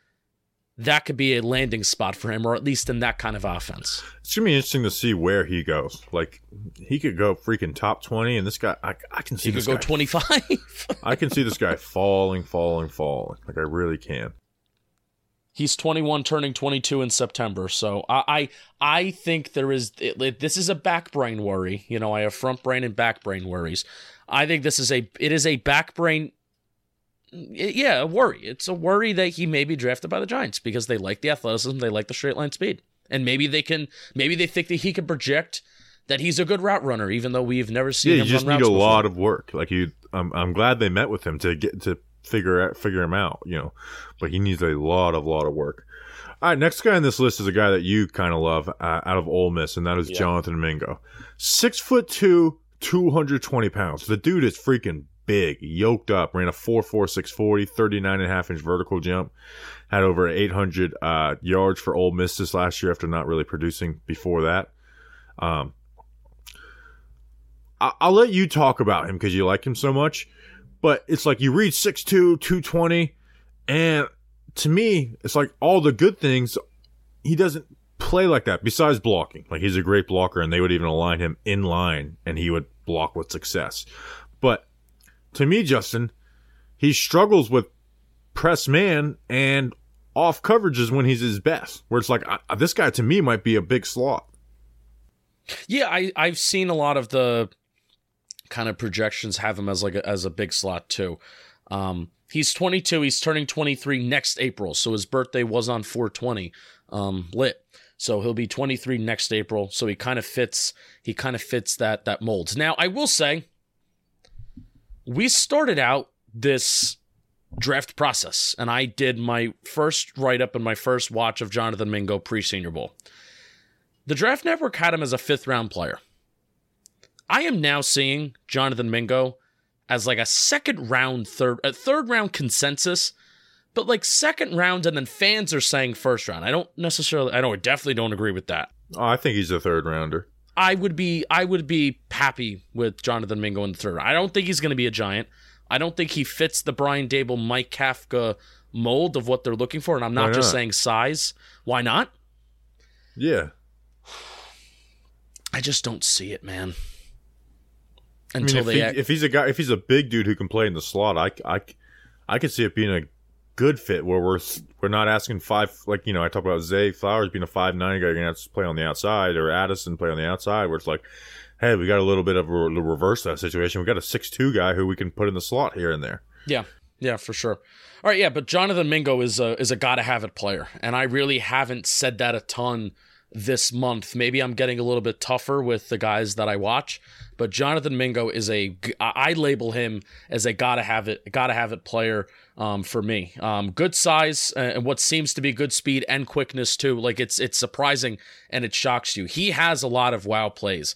that could be a landing spot for him, or at least in that kind of offense. It's going to be interesting to see where he goes. Like, he could go freaking top 20, and this guy, I can see he this guy. He could go 25. I can see this guy falling. Like, I really can. He's 21, turning 22 in September. So I think this is a back brain worry. You know, I have front brain and back brain worries. I think it is a back brain. Yeah, a worry. It's a worry that he may be drafted by the Giants, because they like the athleticism, they like the straight line speed, and maybe they think that he can project that he's a good route runner, even though we've never seen him run routes before. Yeah, you just need a lot of work. Like, I'm glad they met with him to get to figure him out, you know, but he needs a lot of work. All right, next guy on this list is a guy that you kind of love out of Ole Miss, and that is Jonathan Mingo, 6'2", 220 pounds. The dude is freaking big, yoked up, ran a 4.46 40, 39.5-inch vertical jump, had over 800 yards for Ole Miss this last year after not really producing before that. I'll let you talk about him because you like him so much, but it's like you read 6'2", 220, and to me, it's like all the good things, he doesn't play like that besides blocking. Like, he's a great blocker, and they would even align him in line, and he would block with success. But to me, Justin, he struggles with press man and off coverages when he's his best, where it's like, this guy to me might be a big slot. Yeah, I've seen a lot of the kind of projections have him as a big slot too. He's 22. He's turning 23 next April, so his birthday was on 4/20 lit. So he'll be 23 next April, so he kind of fits. He kind of fits that mold. Now, I will say, we started out this draft process, and I did my first write-up and my first watch of Jonathan Mingo pre-Senior Bowl. The Draft Network had him as a fifth-round player. I am now seeing Jonathan Mingo as like a second-round, third-round consensus, but like second round, and then fans are saying first round. I definitely don't agree with that. Oh, I think he's a third-rounder. I would be happy with Jonathan Mingo in the third. I don't think he's going to be a Giant. I don't think he fits the Brian Dable, Mike Kafka mold of what they're looking for. And I'm not just saying size. Why not? Yeah. I just don't see it, man. until if he's a big dude who can play in the slot, I could see it being a good fit where we're not asking five, like, you know, I talk about Zay Flowers being a 5'9" guy, you're gonna have to play on the outside, or Addison play on the outside, where it's like, hey, we got a little bit of a reverse that situation. We got a 6'2" guy who we can put in the slot here and there. Yeah. Yeah, for sure. All right, yeah, but Jonathan Mingo is a gotta-have-it player, and I really haven't said that a ton this month. Maybe I'm getting a little bit tougher with the guys that I watch, but Jonathan Mingo I label him as a gotta-have-it player for me. Good size and what seems to be good speed and quickness, too. Like, it's surprising, and it shocks you. He has a lot of wow plays,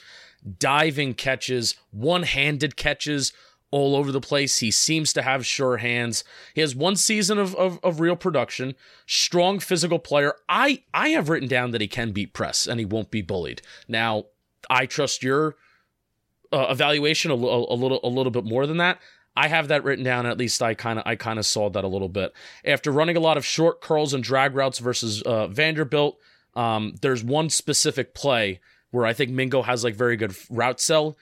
diving catches, one-handed catches, all over the place. He seems to have sure hands. He has one season of real production, strong physical player. I have written down that he can beat press and he won't be bullied. Now, I trust your evaluation a little bit more than that. I have that written down. At least I kind of saw that a little bit. After running a lot of short curls and drag routes versus Vanderbilt, there's one specific play where I think Mingo has like very good route sell.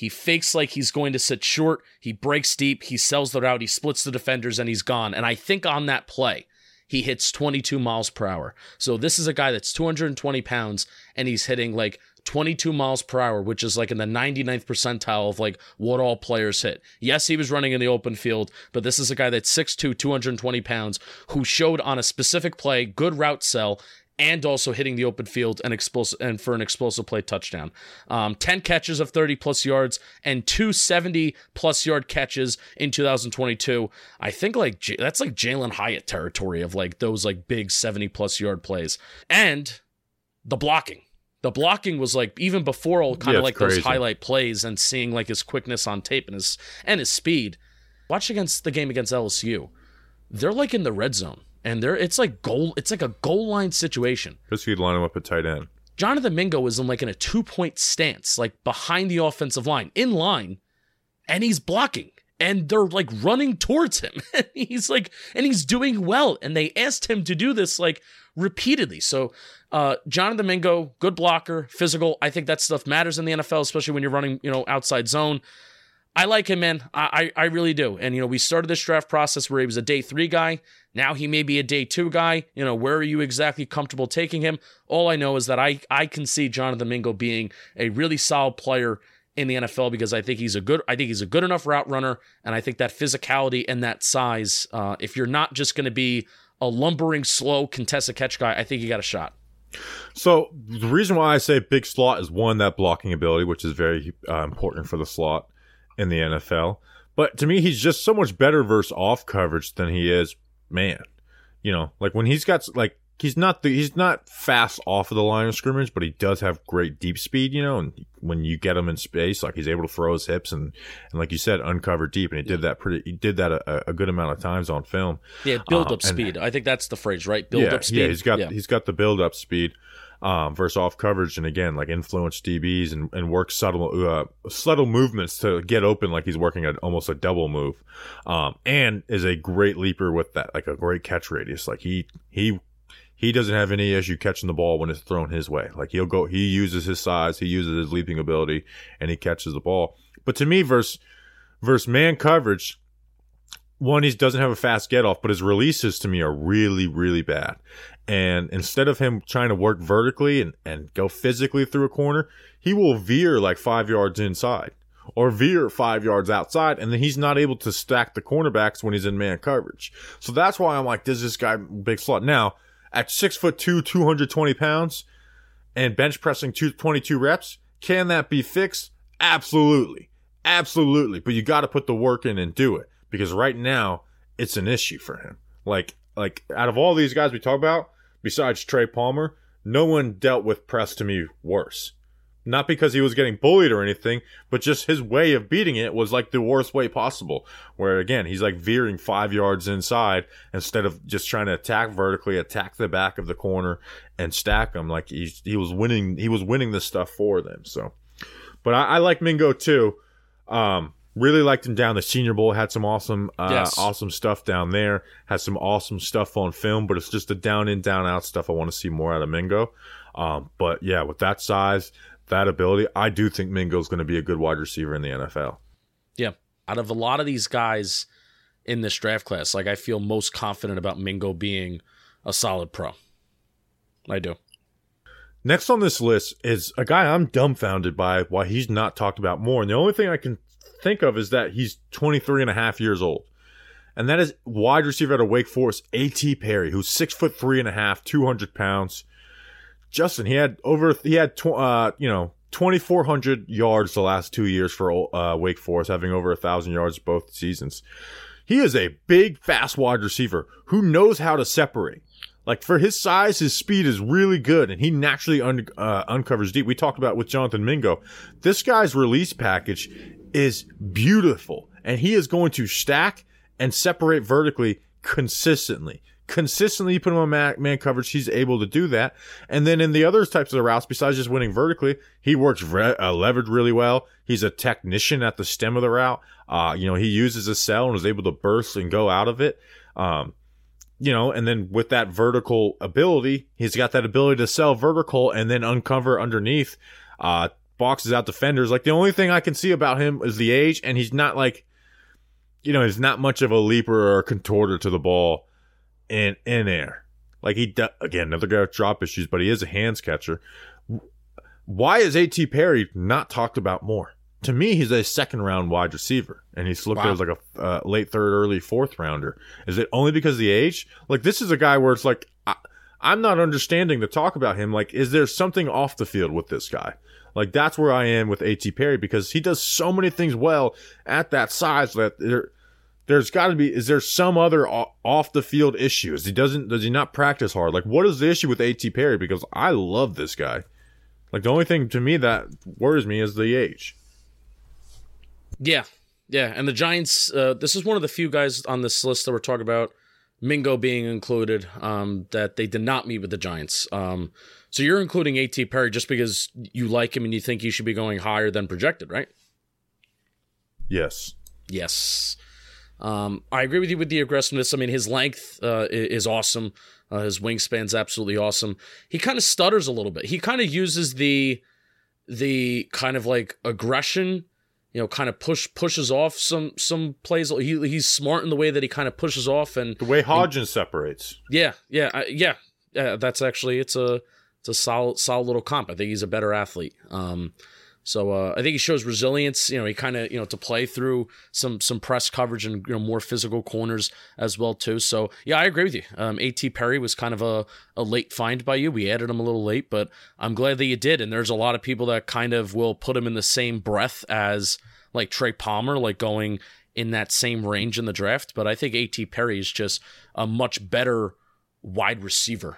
He fakes like he's going to sit short. He breaks deep. He sells the route. He splits the defenders, and he's gone. And I think on that play, he hits 22 miles per hour. So this is a guy that's 220 pounds, and he's hitting like 22 miles per hour, which is like in the 99th percentile of like what all players hit. Yes, he was running in the open field, but this is a guy that's 6'2", 220 pounds, who showed on a specific play, good route sell, and also hitting the open field and for an explosive play touchdown. 10 catches of 30-plus yards and two 70-plus yard catches in 2022. I think like that's like Jalin Hyatt territory of like those like big 70-plus yard plays. And the blocking. The blocking was like even before all kind of like crazy. Those highlight plays and seeing like his quickness on tape and his speed. Watch the game against LSU. They're like in the red zone. And it's like a goal line situation. Because you'd line him up at tight end. Jonathan Mingo is in like in a 2-point stance, like behind the offensive line, in line, and he's blocking. And they're like running towards him. And he's doing well. And they asked him to do this like repeatedly. So Jonathan Mingo, good blocker, physical. I think that stuff matters in the NFL, especially when you're running, you know, outside zone. I like him, man. I really do. And, you know, we started this draft process where he was a day 3 guy. Now he may be a day 2 guy. You know, where are you exactly comfortable taking him? All I know is that I can see Jonathan Mingo being a really solid player in the NFL because I think he's a good enough route runner. And I think that physicality and that size, if you're not just going to be a lumbering, slow, contested catch guy, I think you got a shot. So the reason why I say big slot is one, that blocking ability, which is very important for the slot in the NFL. But to me, he's just so much better versus off coverage than he is man. You know, like when he's got like he's not fast off of the line of scrimmage, but he does have great deep speed, you know, and when you get him in space, like he's able to throw his hips and like you said, uncover deep, and he did that a good amount of times on film. Yeah, build up speed. I think that's the phrase, right? Build up speed. Yeah, he's got the build up speed. Versus off coverage, and again, like influence DBs and work subtle movements to get open, like he's working almost a double move, and is a great leaper with that, like a great catch radius. Like he doesn't have any issue catching the ball when it's thrown his way. Like he uses his size, he uses his leaping ability, and he catches the ball. But to me, versus man coverage, one, he doesn't have a fast get off, but his releases to me are really, really bad. And instead of him trying to work vertically and go physically through a corner, he will veer like 5 yards inside or veer 5 yards outside, and then he's not able to stack the cornerbacks when he's in man coverage. So that's why I'm like, does this guy big slot? Now, at 6'2", 220 pounds, and bench pressing 22 reps, can that be fixed? Absolutely. Absolutely. But you got to put the work in and do it, because right now it's an issue for him. Like out of all these guys we talk about, besides Trey Palmer, no one dealt with press to me worse. Not because he was getting bullied or anything, but just his way of beating it was like the worst way possible. Where again, he's like veering 5 yards inside instead of just trying to attack vertically, attack the back of the corner and stack him. Like he was winning this stuff for them. So, but I like Mingo too. Really liked him down the Senior Bowl. Had some awesome stuff down there. Had some awesome stuff on film, but it's just the down in, down out stuff I want to see more out of Mingo. But yeah, with that size, that ability, I do think Mingo's going to be a good wide receiver in the NFL. Yeah. Out of a lot of these guys in this draft class, like, I feel most confident about Mingo being a solid pro. I do. Next on this list is a guy I'm dumbfounded by why he's not talked about more. And the only thing I can think of is that he's 23 and a half years old. And that is wide receiver out of Wake Forest, A.T. Perry, who's 6'3" and a half, 200 pounds. Justin, he had 2,400 yards the last 2 years for Wake Forest, having over 1,000 yards both seasons. He is a big, fast wide receiver who knows how to separate. Like, for his size, his speed is really good, and he naturally uncovers deep. We talked about with Jonathan Mingo. This guy's release package is beautiful, and he is going to stack and separate vertically consistently. Consistently, you put him on man coverage, he's able to do that. And then in the other types of routes, besides just winning vertically, he works leverage really well. He's a technician at the stem of the route. He uses a cell and is able to burst and go out of it. And then with that vertical ability, he's got that ability to sell vertical and then uncover underneath, boxes out defenders. Like, the only thing I can see about him is the age, and he's not like, he's not much of a leaper or a contorter to the ball in air. Like, again, another guy with drop issues, but he is a hands catcher. Why is A.T. Perry not talked about more? To me, he's a second-round wide receiver, and he's looked at as like a late third, early fourth rounder. Is it only because of the age? Like, this is a guy where it's like, I'm not understanding the talk about him. Like, is there something off the field with this guy? Like, that's where I am with A.T. Perry, because he does so many things well at that size that there's got to be – is there some other off-the-field issues? Does he not practice hard? Like, what is the issue with A.T. Perry? Because I love this guy. Like, the only thing to me that worries me is the age. Yeah, and the Giants, this is one of the few guys on this list that we're talking about, Mingo being included, that they did not meet with the Giants. So you're including A.T. Perry just because you like him and you think he should be going higher than projected, right? Yes. I agree with you with the aggressiveness. I mean, his length is awesome. His wingspan's absolutely awesome. He kind of stutters a little bit. He kind of uses the kind of like aggression, kind of pushes off some plays. He's smart in the way that he kind of pushes off, and the way Hodgins separates. Yeah. That's actually it's a solid little comp. I think he's a better athlete. So I think he shows resilience. He kind of to play through some press coverage and more physical corners as well too. So yeah, I agree with you. A.T. Perry was kind of a late find by you. We added him a little late, but I'm glad that you did. And there's a lot of people that kind of will put him in the same breath as like Trey Palmer, like going in that same range in the draft. But I think A.T. Perry is just a much better wide receiver.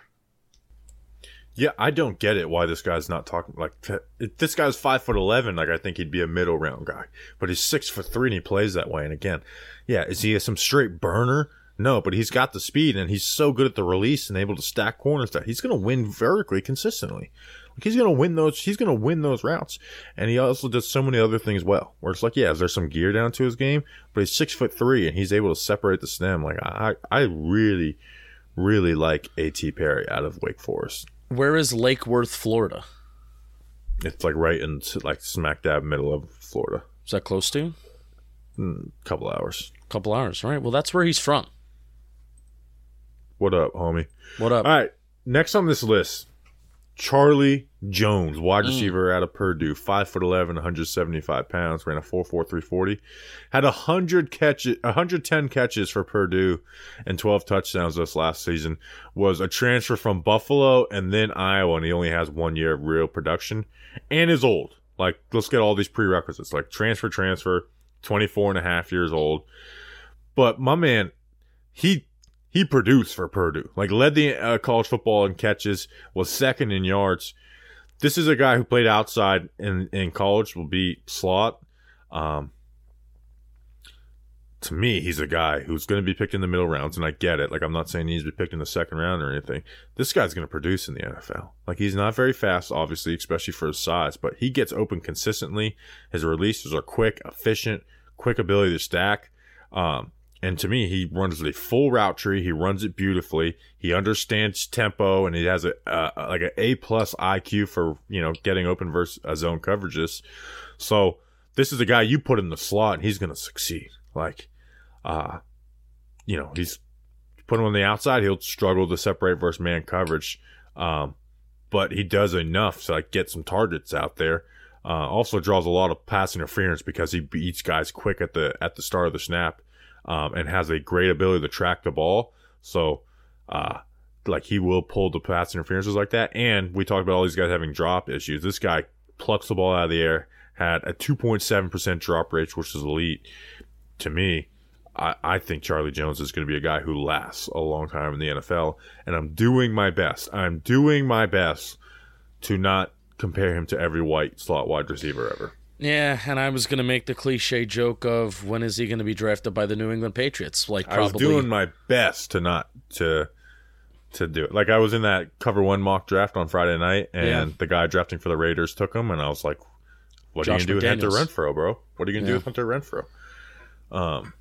Yeah, I don't get it why this guy's not talking. Like, if this guy's 5'11", like, I think he'd be a middle round guy, but he's 6'3" and he plays that way. And again, yeah, is he some straight burner? No, but he's got the speed and he's so good at the release and able to stack corners that he's going to win vertically consistently. Like, he's going to win those routes, and he also does so many other things well. Where it's like, yeah, is there some gear down to his game? But he's 6'3" and he's able to separate the stem. Like, I really, really like A.T. Perry out of Wake Forest. Where is Lake Worth, Florida? It's like right in like smack dab middle of Florida. Is that close to? Couple hours. All right. Well, that's where he's from. What up, homie? What up? All right. Next on this list, Charlie Jones, wide receiver out of Purdue, 5'11", 175 pounds, ran a 4.43 40, had 110 catches for Purdue and 12 touchdowns this last season. Was a transfer from Buffalo and then Iowa, and he only has 1 year of real production and is old. Like, let's get all these prerequisites. Like, transfer, 24 and a half years old. But my man, he produced for Purdue, like led the college football in catches, was second in yards. This is a guy who played outside in college, will be slot. To me, he's a guy who's going to be picked in the middle rounds, and I get it. Like, I'm not saying he needs to be picked in the second round or anything. This guy's going to produce in the NFL. Like, he's not very fast, obviously, especially for his size, but he gets open consistently. His releases are quick, efficient, quick ability to stack. And to me, he runs the full route tree. He runs it beautifully. He understands tempo, and he has an A-plus IQ for, you know, getting open versus zone coverages. So this is a guy you put in the slot, and he's going to succeed. Like, you know, he's put him on the outside. He'll struggle to separate versus man coverage, but he does enough to like get some targets out there. Also draws a lot of pass interference because he beats guys quick at the start of the snap. And has a great ability to track the ball. So, like, he will pull the pass interferences like that. And we talked about all these guys having drop issues. This guy plucks the ball out of the air, had a 2.7% drop rate, which is elite. To me, I think Charlie Jones is going to be a guy who lasts a long time in the NFL. And I'm doing my best. To not compare him to every white slot wide receiver ever. Yeah, and I was going to make the cliche joke of when is he going to be drafted by the New England Patriots? Like, probably. I was doing my best to not to do it. Like, I was in that Cover One mock draft on Friday night, and the guy drafting for the Raiders took him, and I was like, what are you going to do with Hunter Renfrow, bro? What are you going to do with Hunter Renfrow?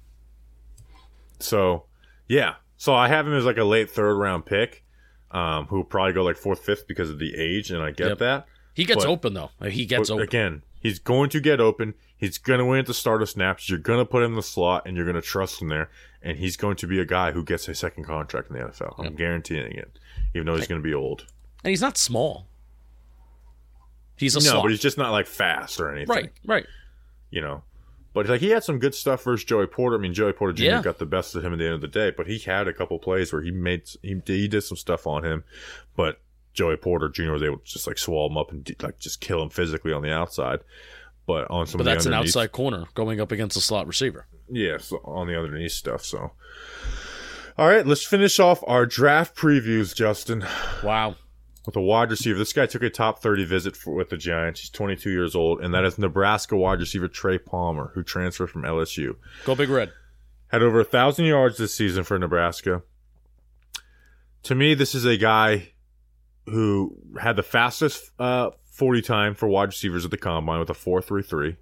So I have him as like a late third-round pick who will probably go like fourth, fifth because of the age, and I get that. He gets open, though. He gets open. Again, he's going to get open. He's going to win at the start of snaps. You're going to put him in the slot, and you're going to trust him there. And he's going to be a guy who gets a second contract in the NFL. I'm guaranteeing it, even though he's going to be old. And he's not small. He's a slot. No, but he's just not, like, fast or anything. Right. You know? But, like, he had some good stuff versus Joey Porter. I mean, Joey Porter Jr. Got the best of him at the end of the day, but he had a couple plays where he did some stuff on him. But Joey Porter Jr. was able to just like swallow him up and like just kill him physically on the outside, but that's an outside corner going up against a slot receiver. Yeah, so on the underneath stuff. So, all right, let's finish off our draft previews, Justin. Wow, with a wide receiver, this guy took a top 30 visit with the Giants. He's 22 years old, and that is Nebraska wide receiver Trey Palmer, who transferred from LSU. Go Big Red. Had over 1,000 yards this season for Nebraska. To me, this is a guy who had the fastest 40 time for wide receivers at the combine with a 4.33.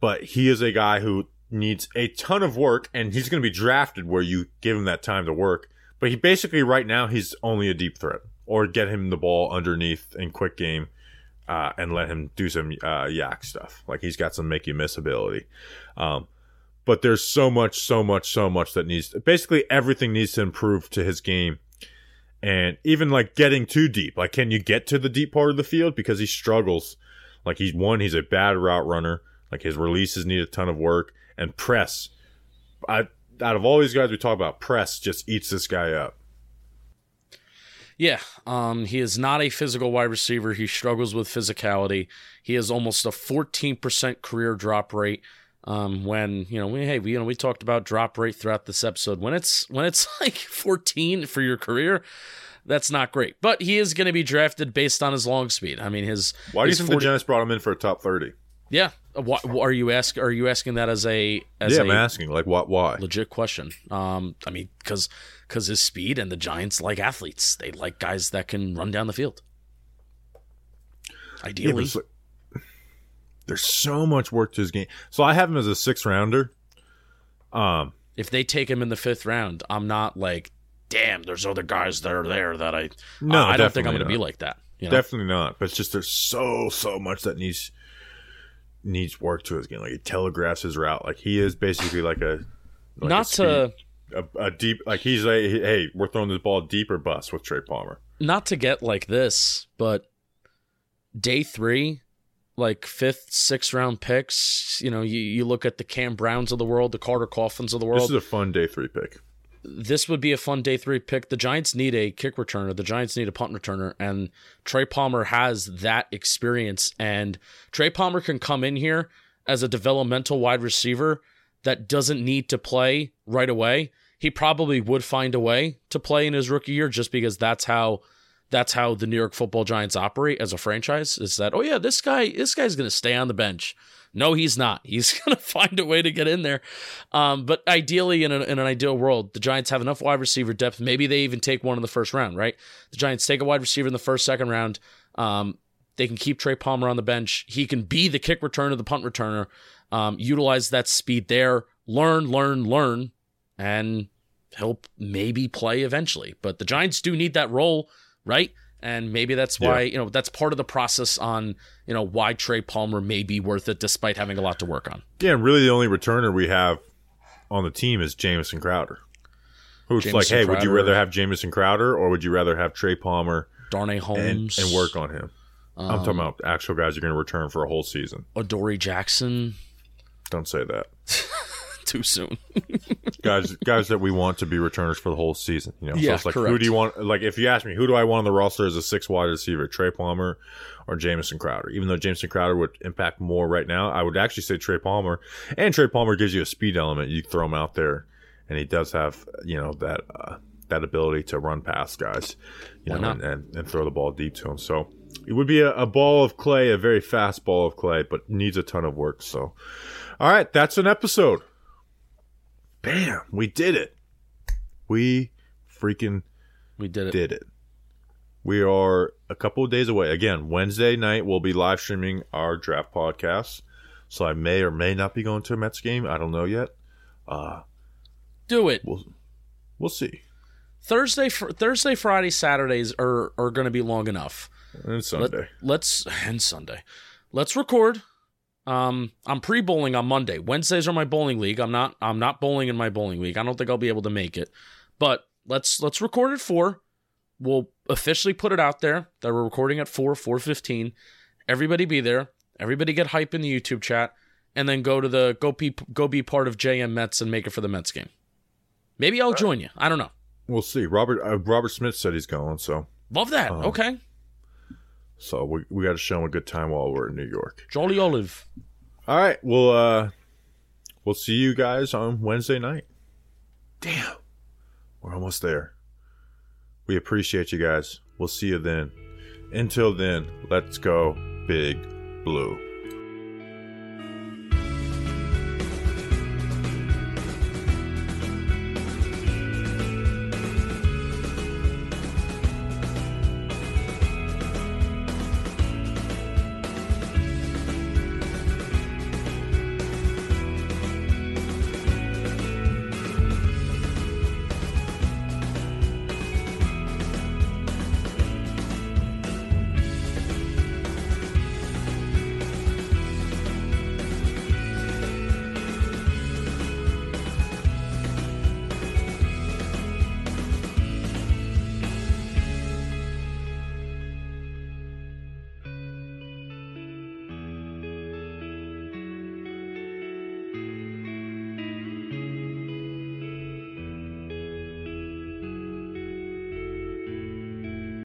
But he is a guy who needs a ton of work, and he's going to be drafted where you give him that time to work. But he basically, right now, he's only a deep threat. Or get him the ball underneath in quick game and let him do some yak stuff. Like, he's got some make-you-miss ability. But there's so much that needs – basically, everything needs to improve to his game. And even, like, getting too deep. Like, can you get to the deep part of the field? Because he struggles. Like, he's a bad route runner. Like, his releases need a ton of work. And press. Out of all these guys we talk about, press just eats this guy up. Yeah. He is not a physical wide receiver. He struggles with physicality. He has almost a 14% career drop rate. When we talked about drop rate throughout this episode. When it's like 14 for your career, that's not great. But he is going to be drafted based on his long speed. I mean, why do you think the Giants brought him in for a top 30? Yeah, are you asking that as a I'm asking like why? Legit question. I mean, because his speed, and the Giants like athletes. They like guys that can run down the field. Ideally. Yeah, there's so much work to his game. So I have him as a 6th-rounder. If they take him in the 5th round, I'm not like, damn, there's other guys that are there that I don't think I'm going to be like that. You know? Definitely not. But it's just there's so much that needs work to his game. Like, he telegraphs his route. Like, he is basically like a like not a speed, to a deep like he's like, hey, we're throwing this ball deep or bust with Trey Palmer. Not to get like this, but day 3. Like 5th, 6th round picks, you know, you look at the Cam Browns of the world, the Carter Coffins of the world. This is a fun day 3 pick. This would be a fun day 3 pick. The Giants need a kick returner. The Giants need a punt returner. And Trey Palmer has that experience. And Trey Palmer can come in here as a developmental wide receiver that doesn't need to play right away. He probably would find a way to play in his rookie year just because that's how the New York Football Giants operate as a franchise, is that, oh yeah, this guy's going to stay on the bench. No, he's not. He's going to find a way to get in there. But ideally, in an ideal world, the Giants have enough wide receiver depth. Maybe they even take one in the 1st round, right? The Giants take a wide receiver in the 1st, 2nd round. They can keep Trey Palmer on the bench. He can be the kick returner, the punt returner, utilize that speed there. learn, and he'll maybe play eventually. But the Giants do need that role, right? And maybe that's why, you know, that's part of the process on, you know, why Trey Palmer may be worth it despite having a lot to work on. Yeah, really the only returner we have on the team is Jamison Crowder. Who's Jamison like, hey, Crowder. Would you rather have Jamison Crowder or would you rather have Trey Palmer, Darnay Holmes, and work on him? I'm talking about actual guys who are going to return for a whole season. Adoree Jackson. Don't say that. Too soon. guys that we want to be returners for the whole season. You know? Yeah, so it's like, correct. Who do you want? Like, if you ask me, who do I want on the roster as a 6 wide receiver, Trey Palmer or Jamison Crowder? Even though Jamison Crowder would impact more right now, I would actually say Trey Palmer. And Trey Palmer gives you a speed element. You throw him out there, and he does have, you know, that ability to run past guys, you know, and throw the ball deep to him. So it would be a ball of clay, a very fast ball of clay, but needs a ton of work. So, all right, that's an episode. Bam, we did it. We did it. We are a couple of days away. Again, Wednesday night, we'll be live streaming our draft podcast. So I may or may not be going to a Mets game. I don't know yet. Do it. We'll see. Thursday, Friday, Saturdays are going to be long enough. And Sunday. Let's record. I'm pre-bowling on Monday. Wednesdays are my bowling league. I'm not bowling in my bowling league. I don't think I'll be able to make it. But let's record at 4. We'll officially put it out there that we're recording at 4:15. Everybody be there. Everybody get hype in the YouTube chat, and then go be part of JM Mets and make it for the Mets game. Maybe I'll join you. I don't know. We'll see. Robert Smith said he's going. So love that. Okay. So we got to show him a good time while we're in New York. Jolly Olive. All right. We'll see you guys on Wednesday night. Damn. We're almost there. We appreciate you guys. We'll see you then. Until then, let's go, Big Blue.